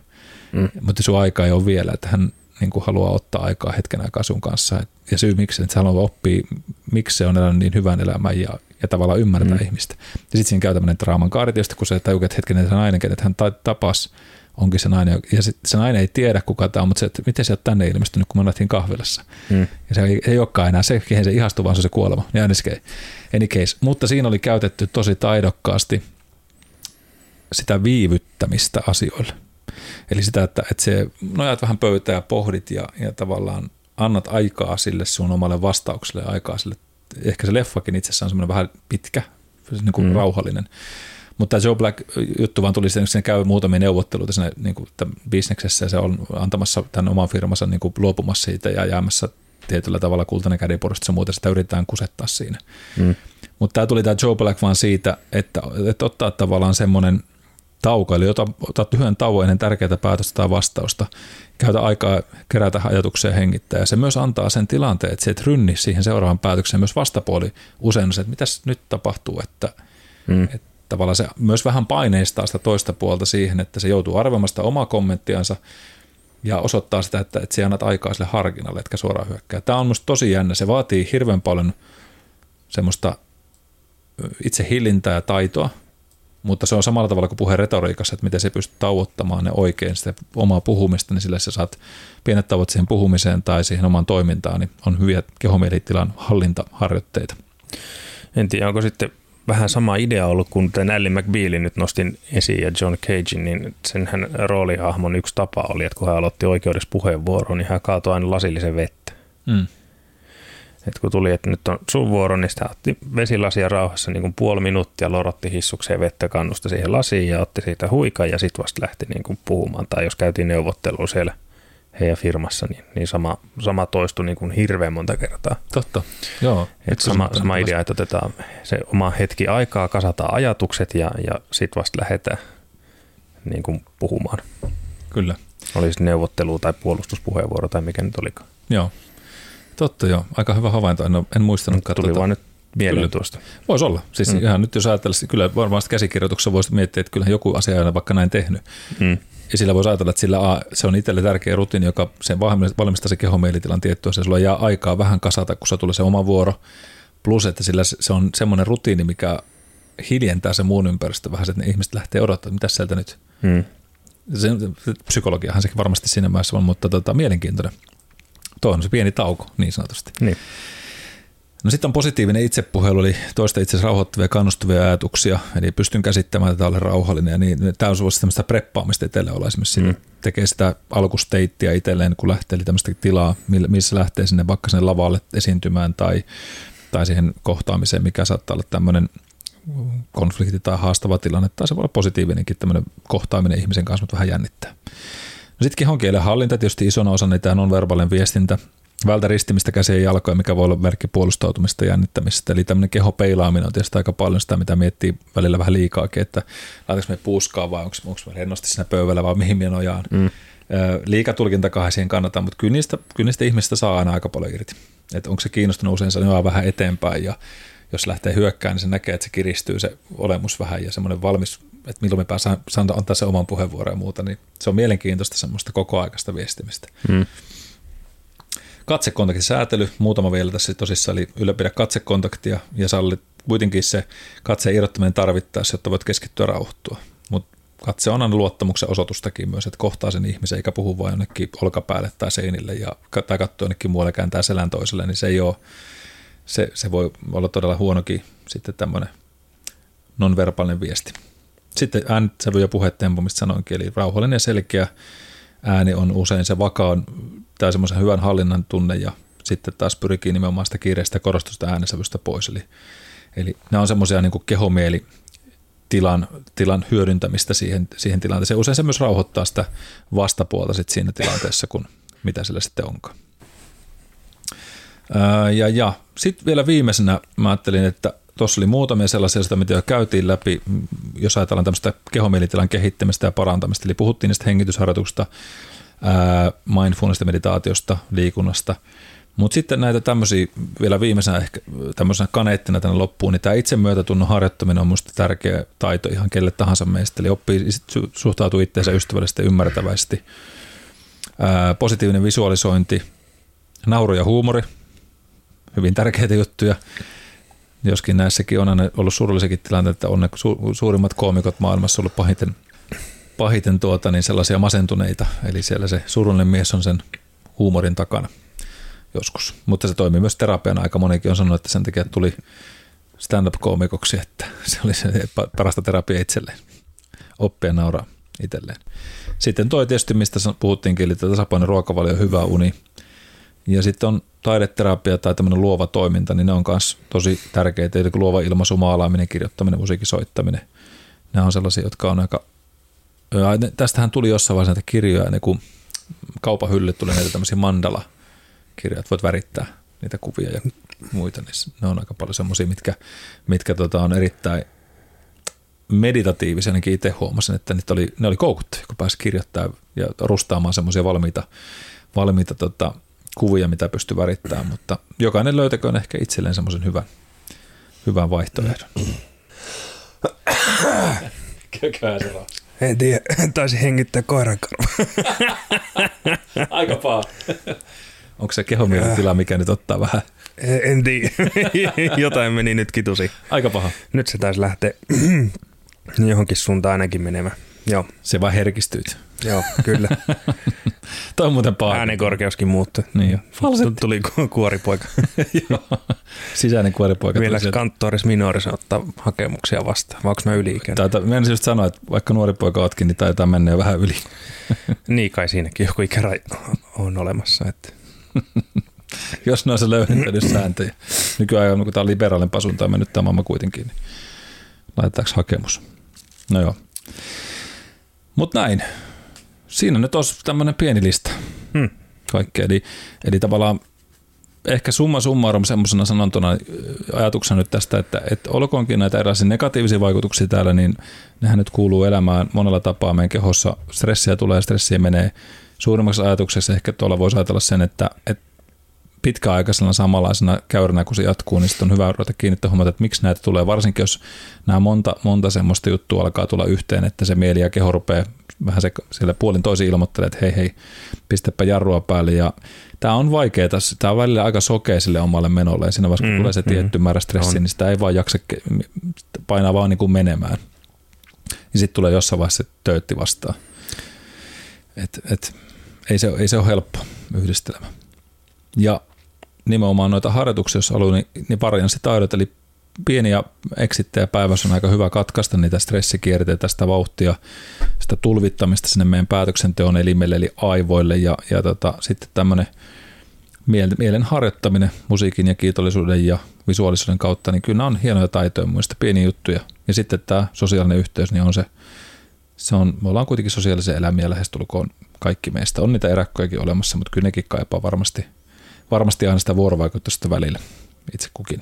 Mutta sun aika ei ole vielä, että hän niin kuin haluaa ottaa aikaa hetken aikaa sun kanssa. Ja syy miksi, että se haluaa oppia, miksi se on elänyt niin hyvän elämän ja tavallaan ymmärtää ihmistä. Ja sitten siinä käy tämmöinen draaman kaari tietysti, kun se tajuu, että hetken, että se nainen, että hän tapasi, onkin se nainen. Ja se nainen ei tiedä kuka tämä on, mutta se, että miten se on tänne ilmestynyt, kun me nähtiin kahvilassa. Ja se ei olekaan enää se, kehen se ihastuu, vaan se on se kuolema. Ja any case. Mutta siinä oli käytetty tosi taidokkaasti sitä viivyttämistä asioille. Eli sitä, että se nojaat vähän pöytää ja pohdit ja tavallaan annat aikaa sille sun omalle vastaukselle ja aikaa sille. Ehkä se leffakin itsessään on semmoinen vähän pitkä, niin kuin rauhallinen. Mutta Joe Black-juttu vaan tuli sen käy muutamia neuvotteluita siinä niin kuin bisneksessä ja se on antamassa tämän oman firmansa niin kuin luopumassa siitä ja jäämässä tietyllä tavalla kultainen kädenporstus ja muuta, sitä yritetään kusettaa siinä. Mutta tämä tuli tämä Joe Black vaan siitä, että ottaa tavallaan semmoinen tauko, eli otat lyhyen tauon ennen tärkeää päätöstä tai vastausta. Käytä aikaa kerätä ajatuksia ja hengittää. Ja se myös antaa sen tilanteen, että se et rynni siihen seuraavan päätökseen. Myös vastapuoli usein se, että mitäs nyt tapahtuu. Että tavallaan se myös vähän paineistaa sitä toista puolta siihen, että se joutuu arvioimaan sitä omaa kommenttiansa ja osoittaa sitä, että se annat aikaa sille harkinnalle, etkä suoraan hyökkää. Tämä on musta tosi jännä. Se vaatii hirveän paljon semmoista itsehillintää ja taitoa. Mutta se on samalla tavalla kuin puheen retoriikassa, että miten se pystyy tauottamaan ne oikein sitä omaa puhumista, niin sillä sä saat pienet tauot siihen puhumiseen tai siihen omaan toimintaan, niin on hyviä kehomielitilan hallintaharjoitteita. En tiedä, onko sitten vähän sama idea ollut, kun tämän Ally McBealin nyt nostin esiin ja John Cagein, niin senhän roolihahmon yksi tapa oli, että kun hän aloitti oikeudessa puheenvuoroon, niin hän kaatoi aina lasillisen vettä. Et kun tuli, että nyt on sun vuoro, niin sitä otti vesilasia rauhassa niin kuin puoli minuuttia, lorotti hissukseen vettä kannusta siihen lasiin ja otti siitä huikan ja sitten vasta lähti niin kuin puhumaan. Tai jos käytiin neuvottelua siellä heidän firmassa, niin sama toistui niin kuin hirveän monta kertaa. Totta, joo. Sama idea, että otetaan se oma hetki aikaa, kasataan ajatukset ja sitten vasta lähdetään niin kuin puhumaan. Kyllä. Olisi neuvottelu tai puolustuspuheenvuoro tai mikä nyt olikaan. Joo, totta joo. Aika hyvä havainto, en muistanutkaan. Tuli vaan nyt mieleen tuosta. Voisi olla. Siis ihan nyt jos ajattelisi, kyllä varmaan käsikirjoituksessa voisi miettiä, että kyllähän joku asia on vaikka näin tehnyt. Mm. Ja sillä voisi ajatella, että se on itselle tärkeä rutiini, joka sen valmistaa se kehomielitilan tiettyä. Se sulla jää aikaa vähän kasata, kun se tulee se oma vuoro. Plus, että sillä se on semmoinen rutiini, mikä hiljentää se muun ympäristö vähän, että ne ihmiset lähtee odottamaan, mitä sieltä nyt. Mm. Psykologiahan sekin varmasti siinä mielessä on, mutta mielenkiintoinen. Tuo on se pieni tauko, niin sanotusti. Niin. No sitten on positiivinen itsepuhelu, eli toista itse asiassa rauhoittavia, kannustavia ajatuksia, eli pystyn käsittämään, että olen rauhallinen, ja niin tämä on tämmöistä preppaamista itselle olla esimerkiksi, tekee sitä alkusteittiä itselleen, kun lähtee, eli tämmöistä tilaa, missä lähtee sinne vaikka sinne lavalle esiintymään tai siihen kohtaamiseen, mikä saattaa olla tämmöinen konflikti tai haastava tilanne, tai se voi olla positiivinenkin tämmöinen kohtaaminen ihmisen kanssa, mutta vähän jännittää. No sitten kehon kielen hallinta, tietysti isona osa, niin tämä nonverbaalinen viestintä, vältä ristimistä käsien jalkoja, mikä voi olla merkki puolustautumista ja jännittämisestä. Eli tämmöinen kehopeilaaminen on tietysti aika paljon sitä, mitä miettii välillä vähän liikaakin, että laitaanko me puuskaa vai onko me rennosti siinä pöydällä vai mihin me nojaan. Mm. Liikatulkintakahan siihen kannattaa, mutta kyllä niistä ihmisistä saa aina aika paljon irti. Että onko se kiinnostunut usein sanoa vähän eteenpäin ja jos lähtee hyökkään, niin se näkee, että se kiristyy se olemus vähän ja semmoinen valmis, että milloin me pääsään antaa se oman puheenvuoron ja muuta, niin se on mielenkiintoista semmoista kokoaikaista viestimistä. Mm. Katsekontaktisäätely, muutama vielä tässä tosissaan, eli ylläpidä katsekontaktia ja salli kuitenkin se katseen irrottaminen tarvittaessa, jotta voit keskittyä rauhoittua. Mutta katse on aina luottamuksen osoitustakin myös, että kohtaa sen ihmisen eikä puhu vain jonnekin olkapäälle tai seinille tai katsoo jonnekin muualle kääntää selän toiselle, niin se ei ole, se voi olla todella huonokin sitten tämmöinen nonverbaalinen viesti. Sitten äänitsävy ja puhetempo, mistä sanoinkin, eli rauhallinen ja selkeä ääni on usein se vakaan tai semmoisen hyvän hallinnan tunne ja sitten taas pyrikin nimenomaan sitä kiireistä korostusta äänensävystä pois. Eli nämä on semmoisia niin kuin kehomielitilan hyödyntämistä siihen tilanteeseen. Usein se myös rauhoittaa sitä vastapuolta sitten siinä tilanteessa, kun mitä sillä sitten onkaan. Ja sitten vielä viimeisenä mä ajattelin, että tuossa oli muutamia sellaisia asioita, mitä jo käytiin läpi, jos ajatellaan tämmöistä kehomielitilan kehittämistä ja parantamista. Eli puhuttiin niistä hengitysharjoituksista, mindfulnessista meditaatiosta, liikunnasta. Mutta sitten näitä tämmöisiä vielä viimeisenä ehkä tämmöisenä kaneettina tänne loppuun, niin tämä itsemyötätunnon harjoittaminen on minusta tärkeä taito ihan kelle tahansa meistä. Eli oppii suhtautua itseensä ystävällisesti ja ymmärtävästi. Positiivinen visualisointi, nauru ja huumori, hyvin tärkeitä juttuja. Joskin näissäkin on aina ollut surullisiakin tilanteita, että on ne suurimmat koomikot maailmassa ollut pahiten sellaisia masentuneita, eli siellä se surullinen mies on sen huumorin takana joskus. Mutta se toimii myös terapiana, aika monikin on sanonut, että sen takia tuli stand-up-koomikoksi, että se oli se parasta terapia itselleen, oppia nauraa itselleen. Sitten toi tietysti, mistä puhuttiinkin, eli tasapainoinen ruokavalio, hyvä uni. Ja sitten on taideterapia tai tämmöinen luova toiminta, niin ne on myös tosi tärkeitä, eli luova ilmaisu, maalaaminen, kirjoittaminen, musiikin soittaminen. Nämä on sellaisia, jotka on aika... Tästähän tuli jossain vaiheessa näitä kirjoja, niin kun kaupan hyllyt tuli näitä tämmöisiä mandala-kirjoja, voit värittää niitä kuvia ja muita, niin ne on aika paljon semmoisia, mitkä on erittäin meditatiivisia, ainakin itse huomasin, että ne oli koukuttavia, kun pääsi kirjoittamaan ja rustaamaan semmoisia valmiita kuvia, mitä pystyy värittämään, mutta jokainen löytäköön ehkä itselleen semmoisen hyvän vaihtoehdon. Kököhän se vaan. En tiedä, taisi hengittää koirankarvaa. Aika paha. Onko se kehomielitila, mikä nyt ottaa vähän? En tiedä, jotain meni nyt kitusi. Aika paha. Nyt se taisi lähteä johonkin suuntaan ainakin menemään. Joo. Se vaan herkistyyt. Joo, kyllä. Toi on muuten paha. Äänenkorkeuskin muuttui. Niin jo. Tuli kuoripoika. Joo. Sisäinen kuoripoika. Vielä kanttoris minoris ottaa hakemuksia vastaan. Vai onko mä yli-ikäinen? Mä en just sanoa, että vaikka nuori poika ootkin, niin taitaa mennä jo vähän yli. Niin kai siinäkin joku ikäraja on olemassa. Että. Jos ne on se löyhentänyt sääntöjä. Nykyään, kun tää on liberaalimpaa suuntaan mennyt tämä maailma kuitenkin, niin laitetaanko hakemus? No joo. Mutta näin. Siinä nyt olisi tämmöinen pieni lista. Kaikkea. Eli tavallaan ehkä summa summarum semmoisena sanontona ajatuksena nyt tästä, että olkoonkin näitä erilaisia negatiivisia vaikutuksia täällä, niin nehän nyt kuuluu elämään monella tapaa meidän kehossa. Stressiä tulee, stressiä menee. Suurimmaksi ajatukseksi ehkä tuolla voisi ajatella sen, että pitkäaikaisena samanlaisena käyränä, kun se jatkuu, niin sitten on hyvä ruveta kiinnittää huomiota, että miksi näitä tulee, varsinkin jos nämä monta semmoista juttua alkaa tulla yhteen, että se mieli ja keho rupeaa vähän siellä puolin toisin ilmoittelee, että hei, pistäpä jarrua päälle. Ja tämä on vaikeaa, tämä on välillä aika sokea sille omalle menolle, ja siinä vaiheessa, kun tulee se tietty määrä stressiä, niin sitä ei vaan jaksa painaa vaan niin kuin menemään. Ja sitten tulee jossain vaiheessa se töytti vastaan. Ei se ole helppo yhdistelmä. Ja nimenomaan noita harjoituksia, jos haluaa, niin varianssitaidot, eli pieniä eksittejä päivässä on aika hyvä katkaista niitä stressikierteitä, sitä vauhtia, sitä tulvittamista sinne meidän päätöksenteon elimelle, eli aivoille, ja sitten tämmöinen mielen harjoittaminen musiikin ja kiitollisuuden ja visuaalisuuden kautta, niin kyllä nämä on hienoja taitoja, muista pieniä juttuja. Ja sitten tämä sosiaalinen yhteys, niin on me ollaan kuitenkin sosiaalisen elämiä lähestulkoon kaikki meistä. On niitä erakkojakin olemassa, mutta kyllä nekin kaipaa varmasti aina sitä vuorovaikutusta välillä itse kukin.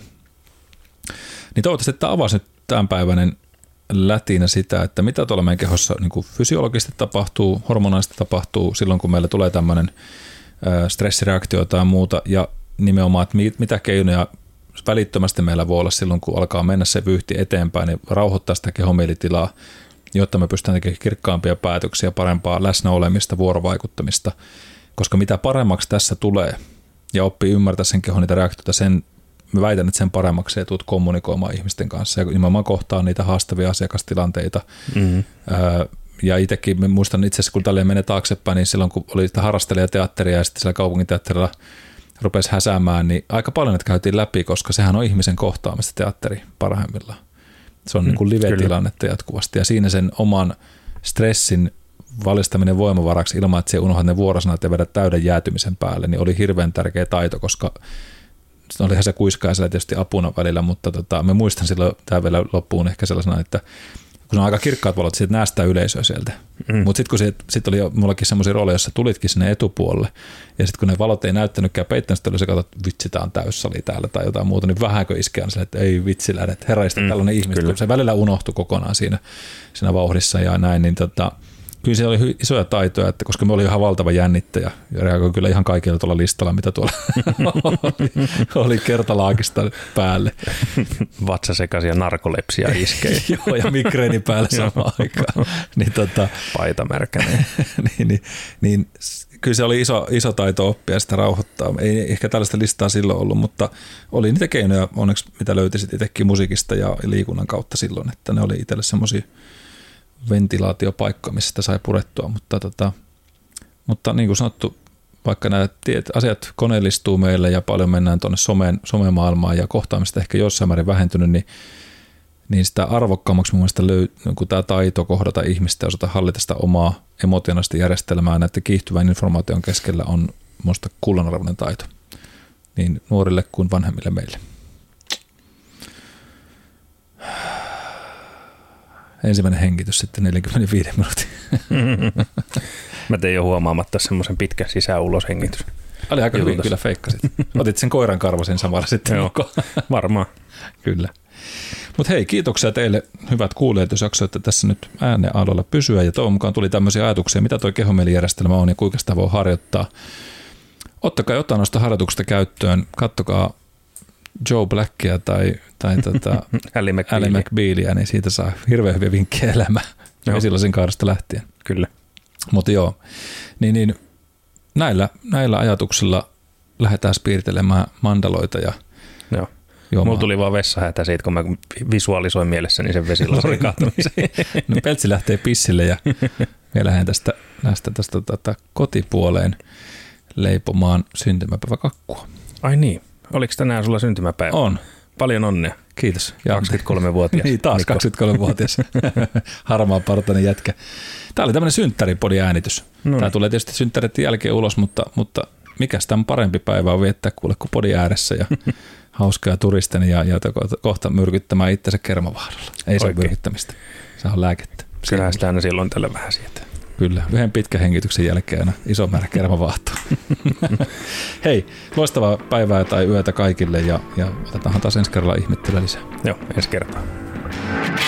Niin toivottavasti, että avasi nyt tämänpäiväinen lätinä sitä, että mitä tuolla meidän kehossa niin kuin fysiologisesti tapahtuu, hormonaisesti tapahtuu silloin, kun meillä tulee tämmöinen stressireaktio tai muuta, ja nimenomaan, että mitä keinoja välittömästi meillä voi olla silloin, kun alkaa mennä se vyyhti eteenpäin, niin rauhoittaa sitä kehomielitilaa, jotta me pystytään tekemään kirkkaampia päätöksiä, parempaa läsnäolemista, vuorovaikuttamista, koska mitä paremmaksi tässä tulee ja oppii ymmärtää sen kehon niitä reaktioita, mä väitän, että sen paremmaksi ei tulet kommunikoimaan ihmisten kanssa ja nimenomaan kohtaan niitä haastavia asiakastilanteita. Mm-hmm. Ja itsekin muistan itse asiassa, kun tälleen menee taaksepäin, niin silloin kun oli sitä harrastelijateatteria ja sitten siellä kaupunginteatterilla rupesi häsäämään, niin aika paljon että käytiin läpi, koska sehän on ihmisen kohtaamista teatteri parhaimmillaan. Se on niin kuin live-tilannetta jatkuvasti ja siinä sen oman stressin valistaminen voimavaraksi ilman, että se unohdat ne vuorosanat ja vedät täyden jäätymisen päälle, niin oli hirveän tärkeä taito, koska olihan se kuiskaisella tietysti apuna välillä, mutta mä muistan silloin tämä vielä loppuun ehkä sellaisena, että kun on aika kirkkaat valot, siitä näe sitä yleisöä sieltä. Mutta sitten kun oli mullakin semmoisia rooleja, jossa tulitkin sinne etupuolelle, ja sitten kun ne valot ei näyttänytkään peittänyt, sitten oli se katsoi, että vitsi, tämä on täyssali täällä tai jotain muuta, niin vähänkö iskeään sille, että ei vitsi lähde, että herraista tällainen ihminen, kun se välillä unohtui kokonaan siinä vauhdissa ja näin, niin kyllä se oli isoja taitoja, että koska me oli ihan valtava jännittäjä ja reagoin kyllä ihan kaikilla tuolla listalla, mitä tuolla oli kertalaakista päälle. Vatsasekaisia narkolepsia iskejä. Joo, ja migreeni päälle samaan aikaan. Niin, paita märkäneen. niin, kyllä se oli iso taito oppia sitä rauhoittaa. Ei ehkä tällaista listaa silloin ollut, mutta oli niitä keinoja onneksi, mitä löytisit itsekin musiikista ja liikunnan kautta silloin, että ne oli itselle semmoisia ventilaatiopaikka, missä sitä sai purettua, mutta niin kuin sanottu, vaikka nämä asiat koneellistuu meille ja paljon mennään tuonne somemaailmaan ja kohtaamista ehkä jossain määrin vähentynyt, niin sitä arvokkaammaksi mun mielestä niin tämä taito kohdata ihmistä ja osata hallita sitä omaa emotionaalista järjestelmää näiden kiihtyvän informaation keskellä on minusta kullanarvoinen taito, niin nuorille kuin vanhemmille meille. Ensimmäinen hengitys sitten 45 minuuttia. Mä tein jo huomaamatta semmoisen pitkä sisään-ulos hengitys. Oli aika hyvin kyllä feikkasit. Otit sen koiran karvasen samalla sitten. Joo, varmaan. Kyllä. Mutta hei, kiitoksia teille hyvät kuulijat, jos jaksoitte tässä nyt ääneen aallolla pysyä. Ja toivon mukaan tuli tämmöisiä ajatuksia, mitä toi kehomielijärjestelmä on ja kuinka sitä voi harjoittaa. Ottakaa jotain noista harjoituksista käyttöön. Kattokaa Joe Blackia tai Ally McBealia, niin siitä saa hirveän hyviä vinkkejä elämään silloisen kaaresta lähtien. Kyllä. Mutta joo, niin näillä ajatuksilla lähdetään piirtelemään mandaloita. Joo. Mulla tuli vaan vessahätä siitä, kun mä visualisoin mielessäni sen vesilasin kahtumisen. No, Peltsi lähtee pissille ja me lähden tästä kotipuoleen leipomaan syntymäpäiväkakkua. Ai niin. Oliko tänään sulla syntymäpäivä? On. Paljon onnea. Kiitos. 23-vuotias. Niin, taas 23-vuotias. Harmaa partainen jätkä. Tämä oli tämmöinen synttäripodin äänitys. Noin. Tämä tulee tietysti synttäreiden jälkeen ulos, mutta mikäs tämän parempi päivä on viettää kuule kuin podin ääressä ja hauskaa turisteni ja kohta myrkyttämään itsensä kermavaahdolla. Ei se ole myrkyttämistä. Se on lääkettä. Kyllähän sitä aina silloin tällä vähän sietää. Kyllä, yhden pitkän hengityksen jälkeen iso määrä kermavaahtoa. Hei, loistavaa päivää tai yötä kaikille ja otetaanhan taas ensi kerralla ihmettelä lisää. Joo, ensi kertaa.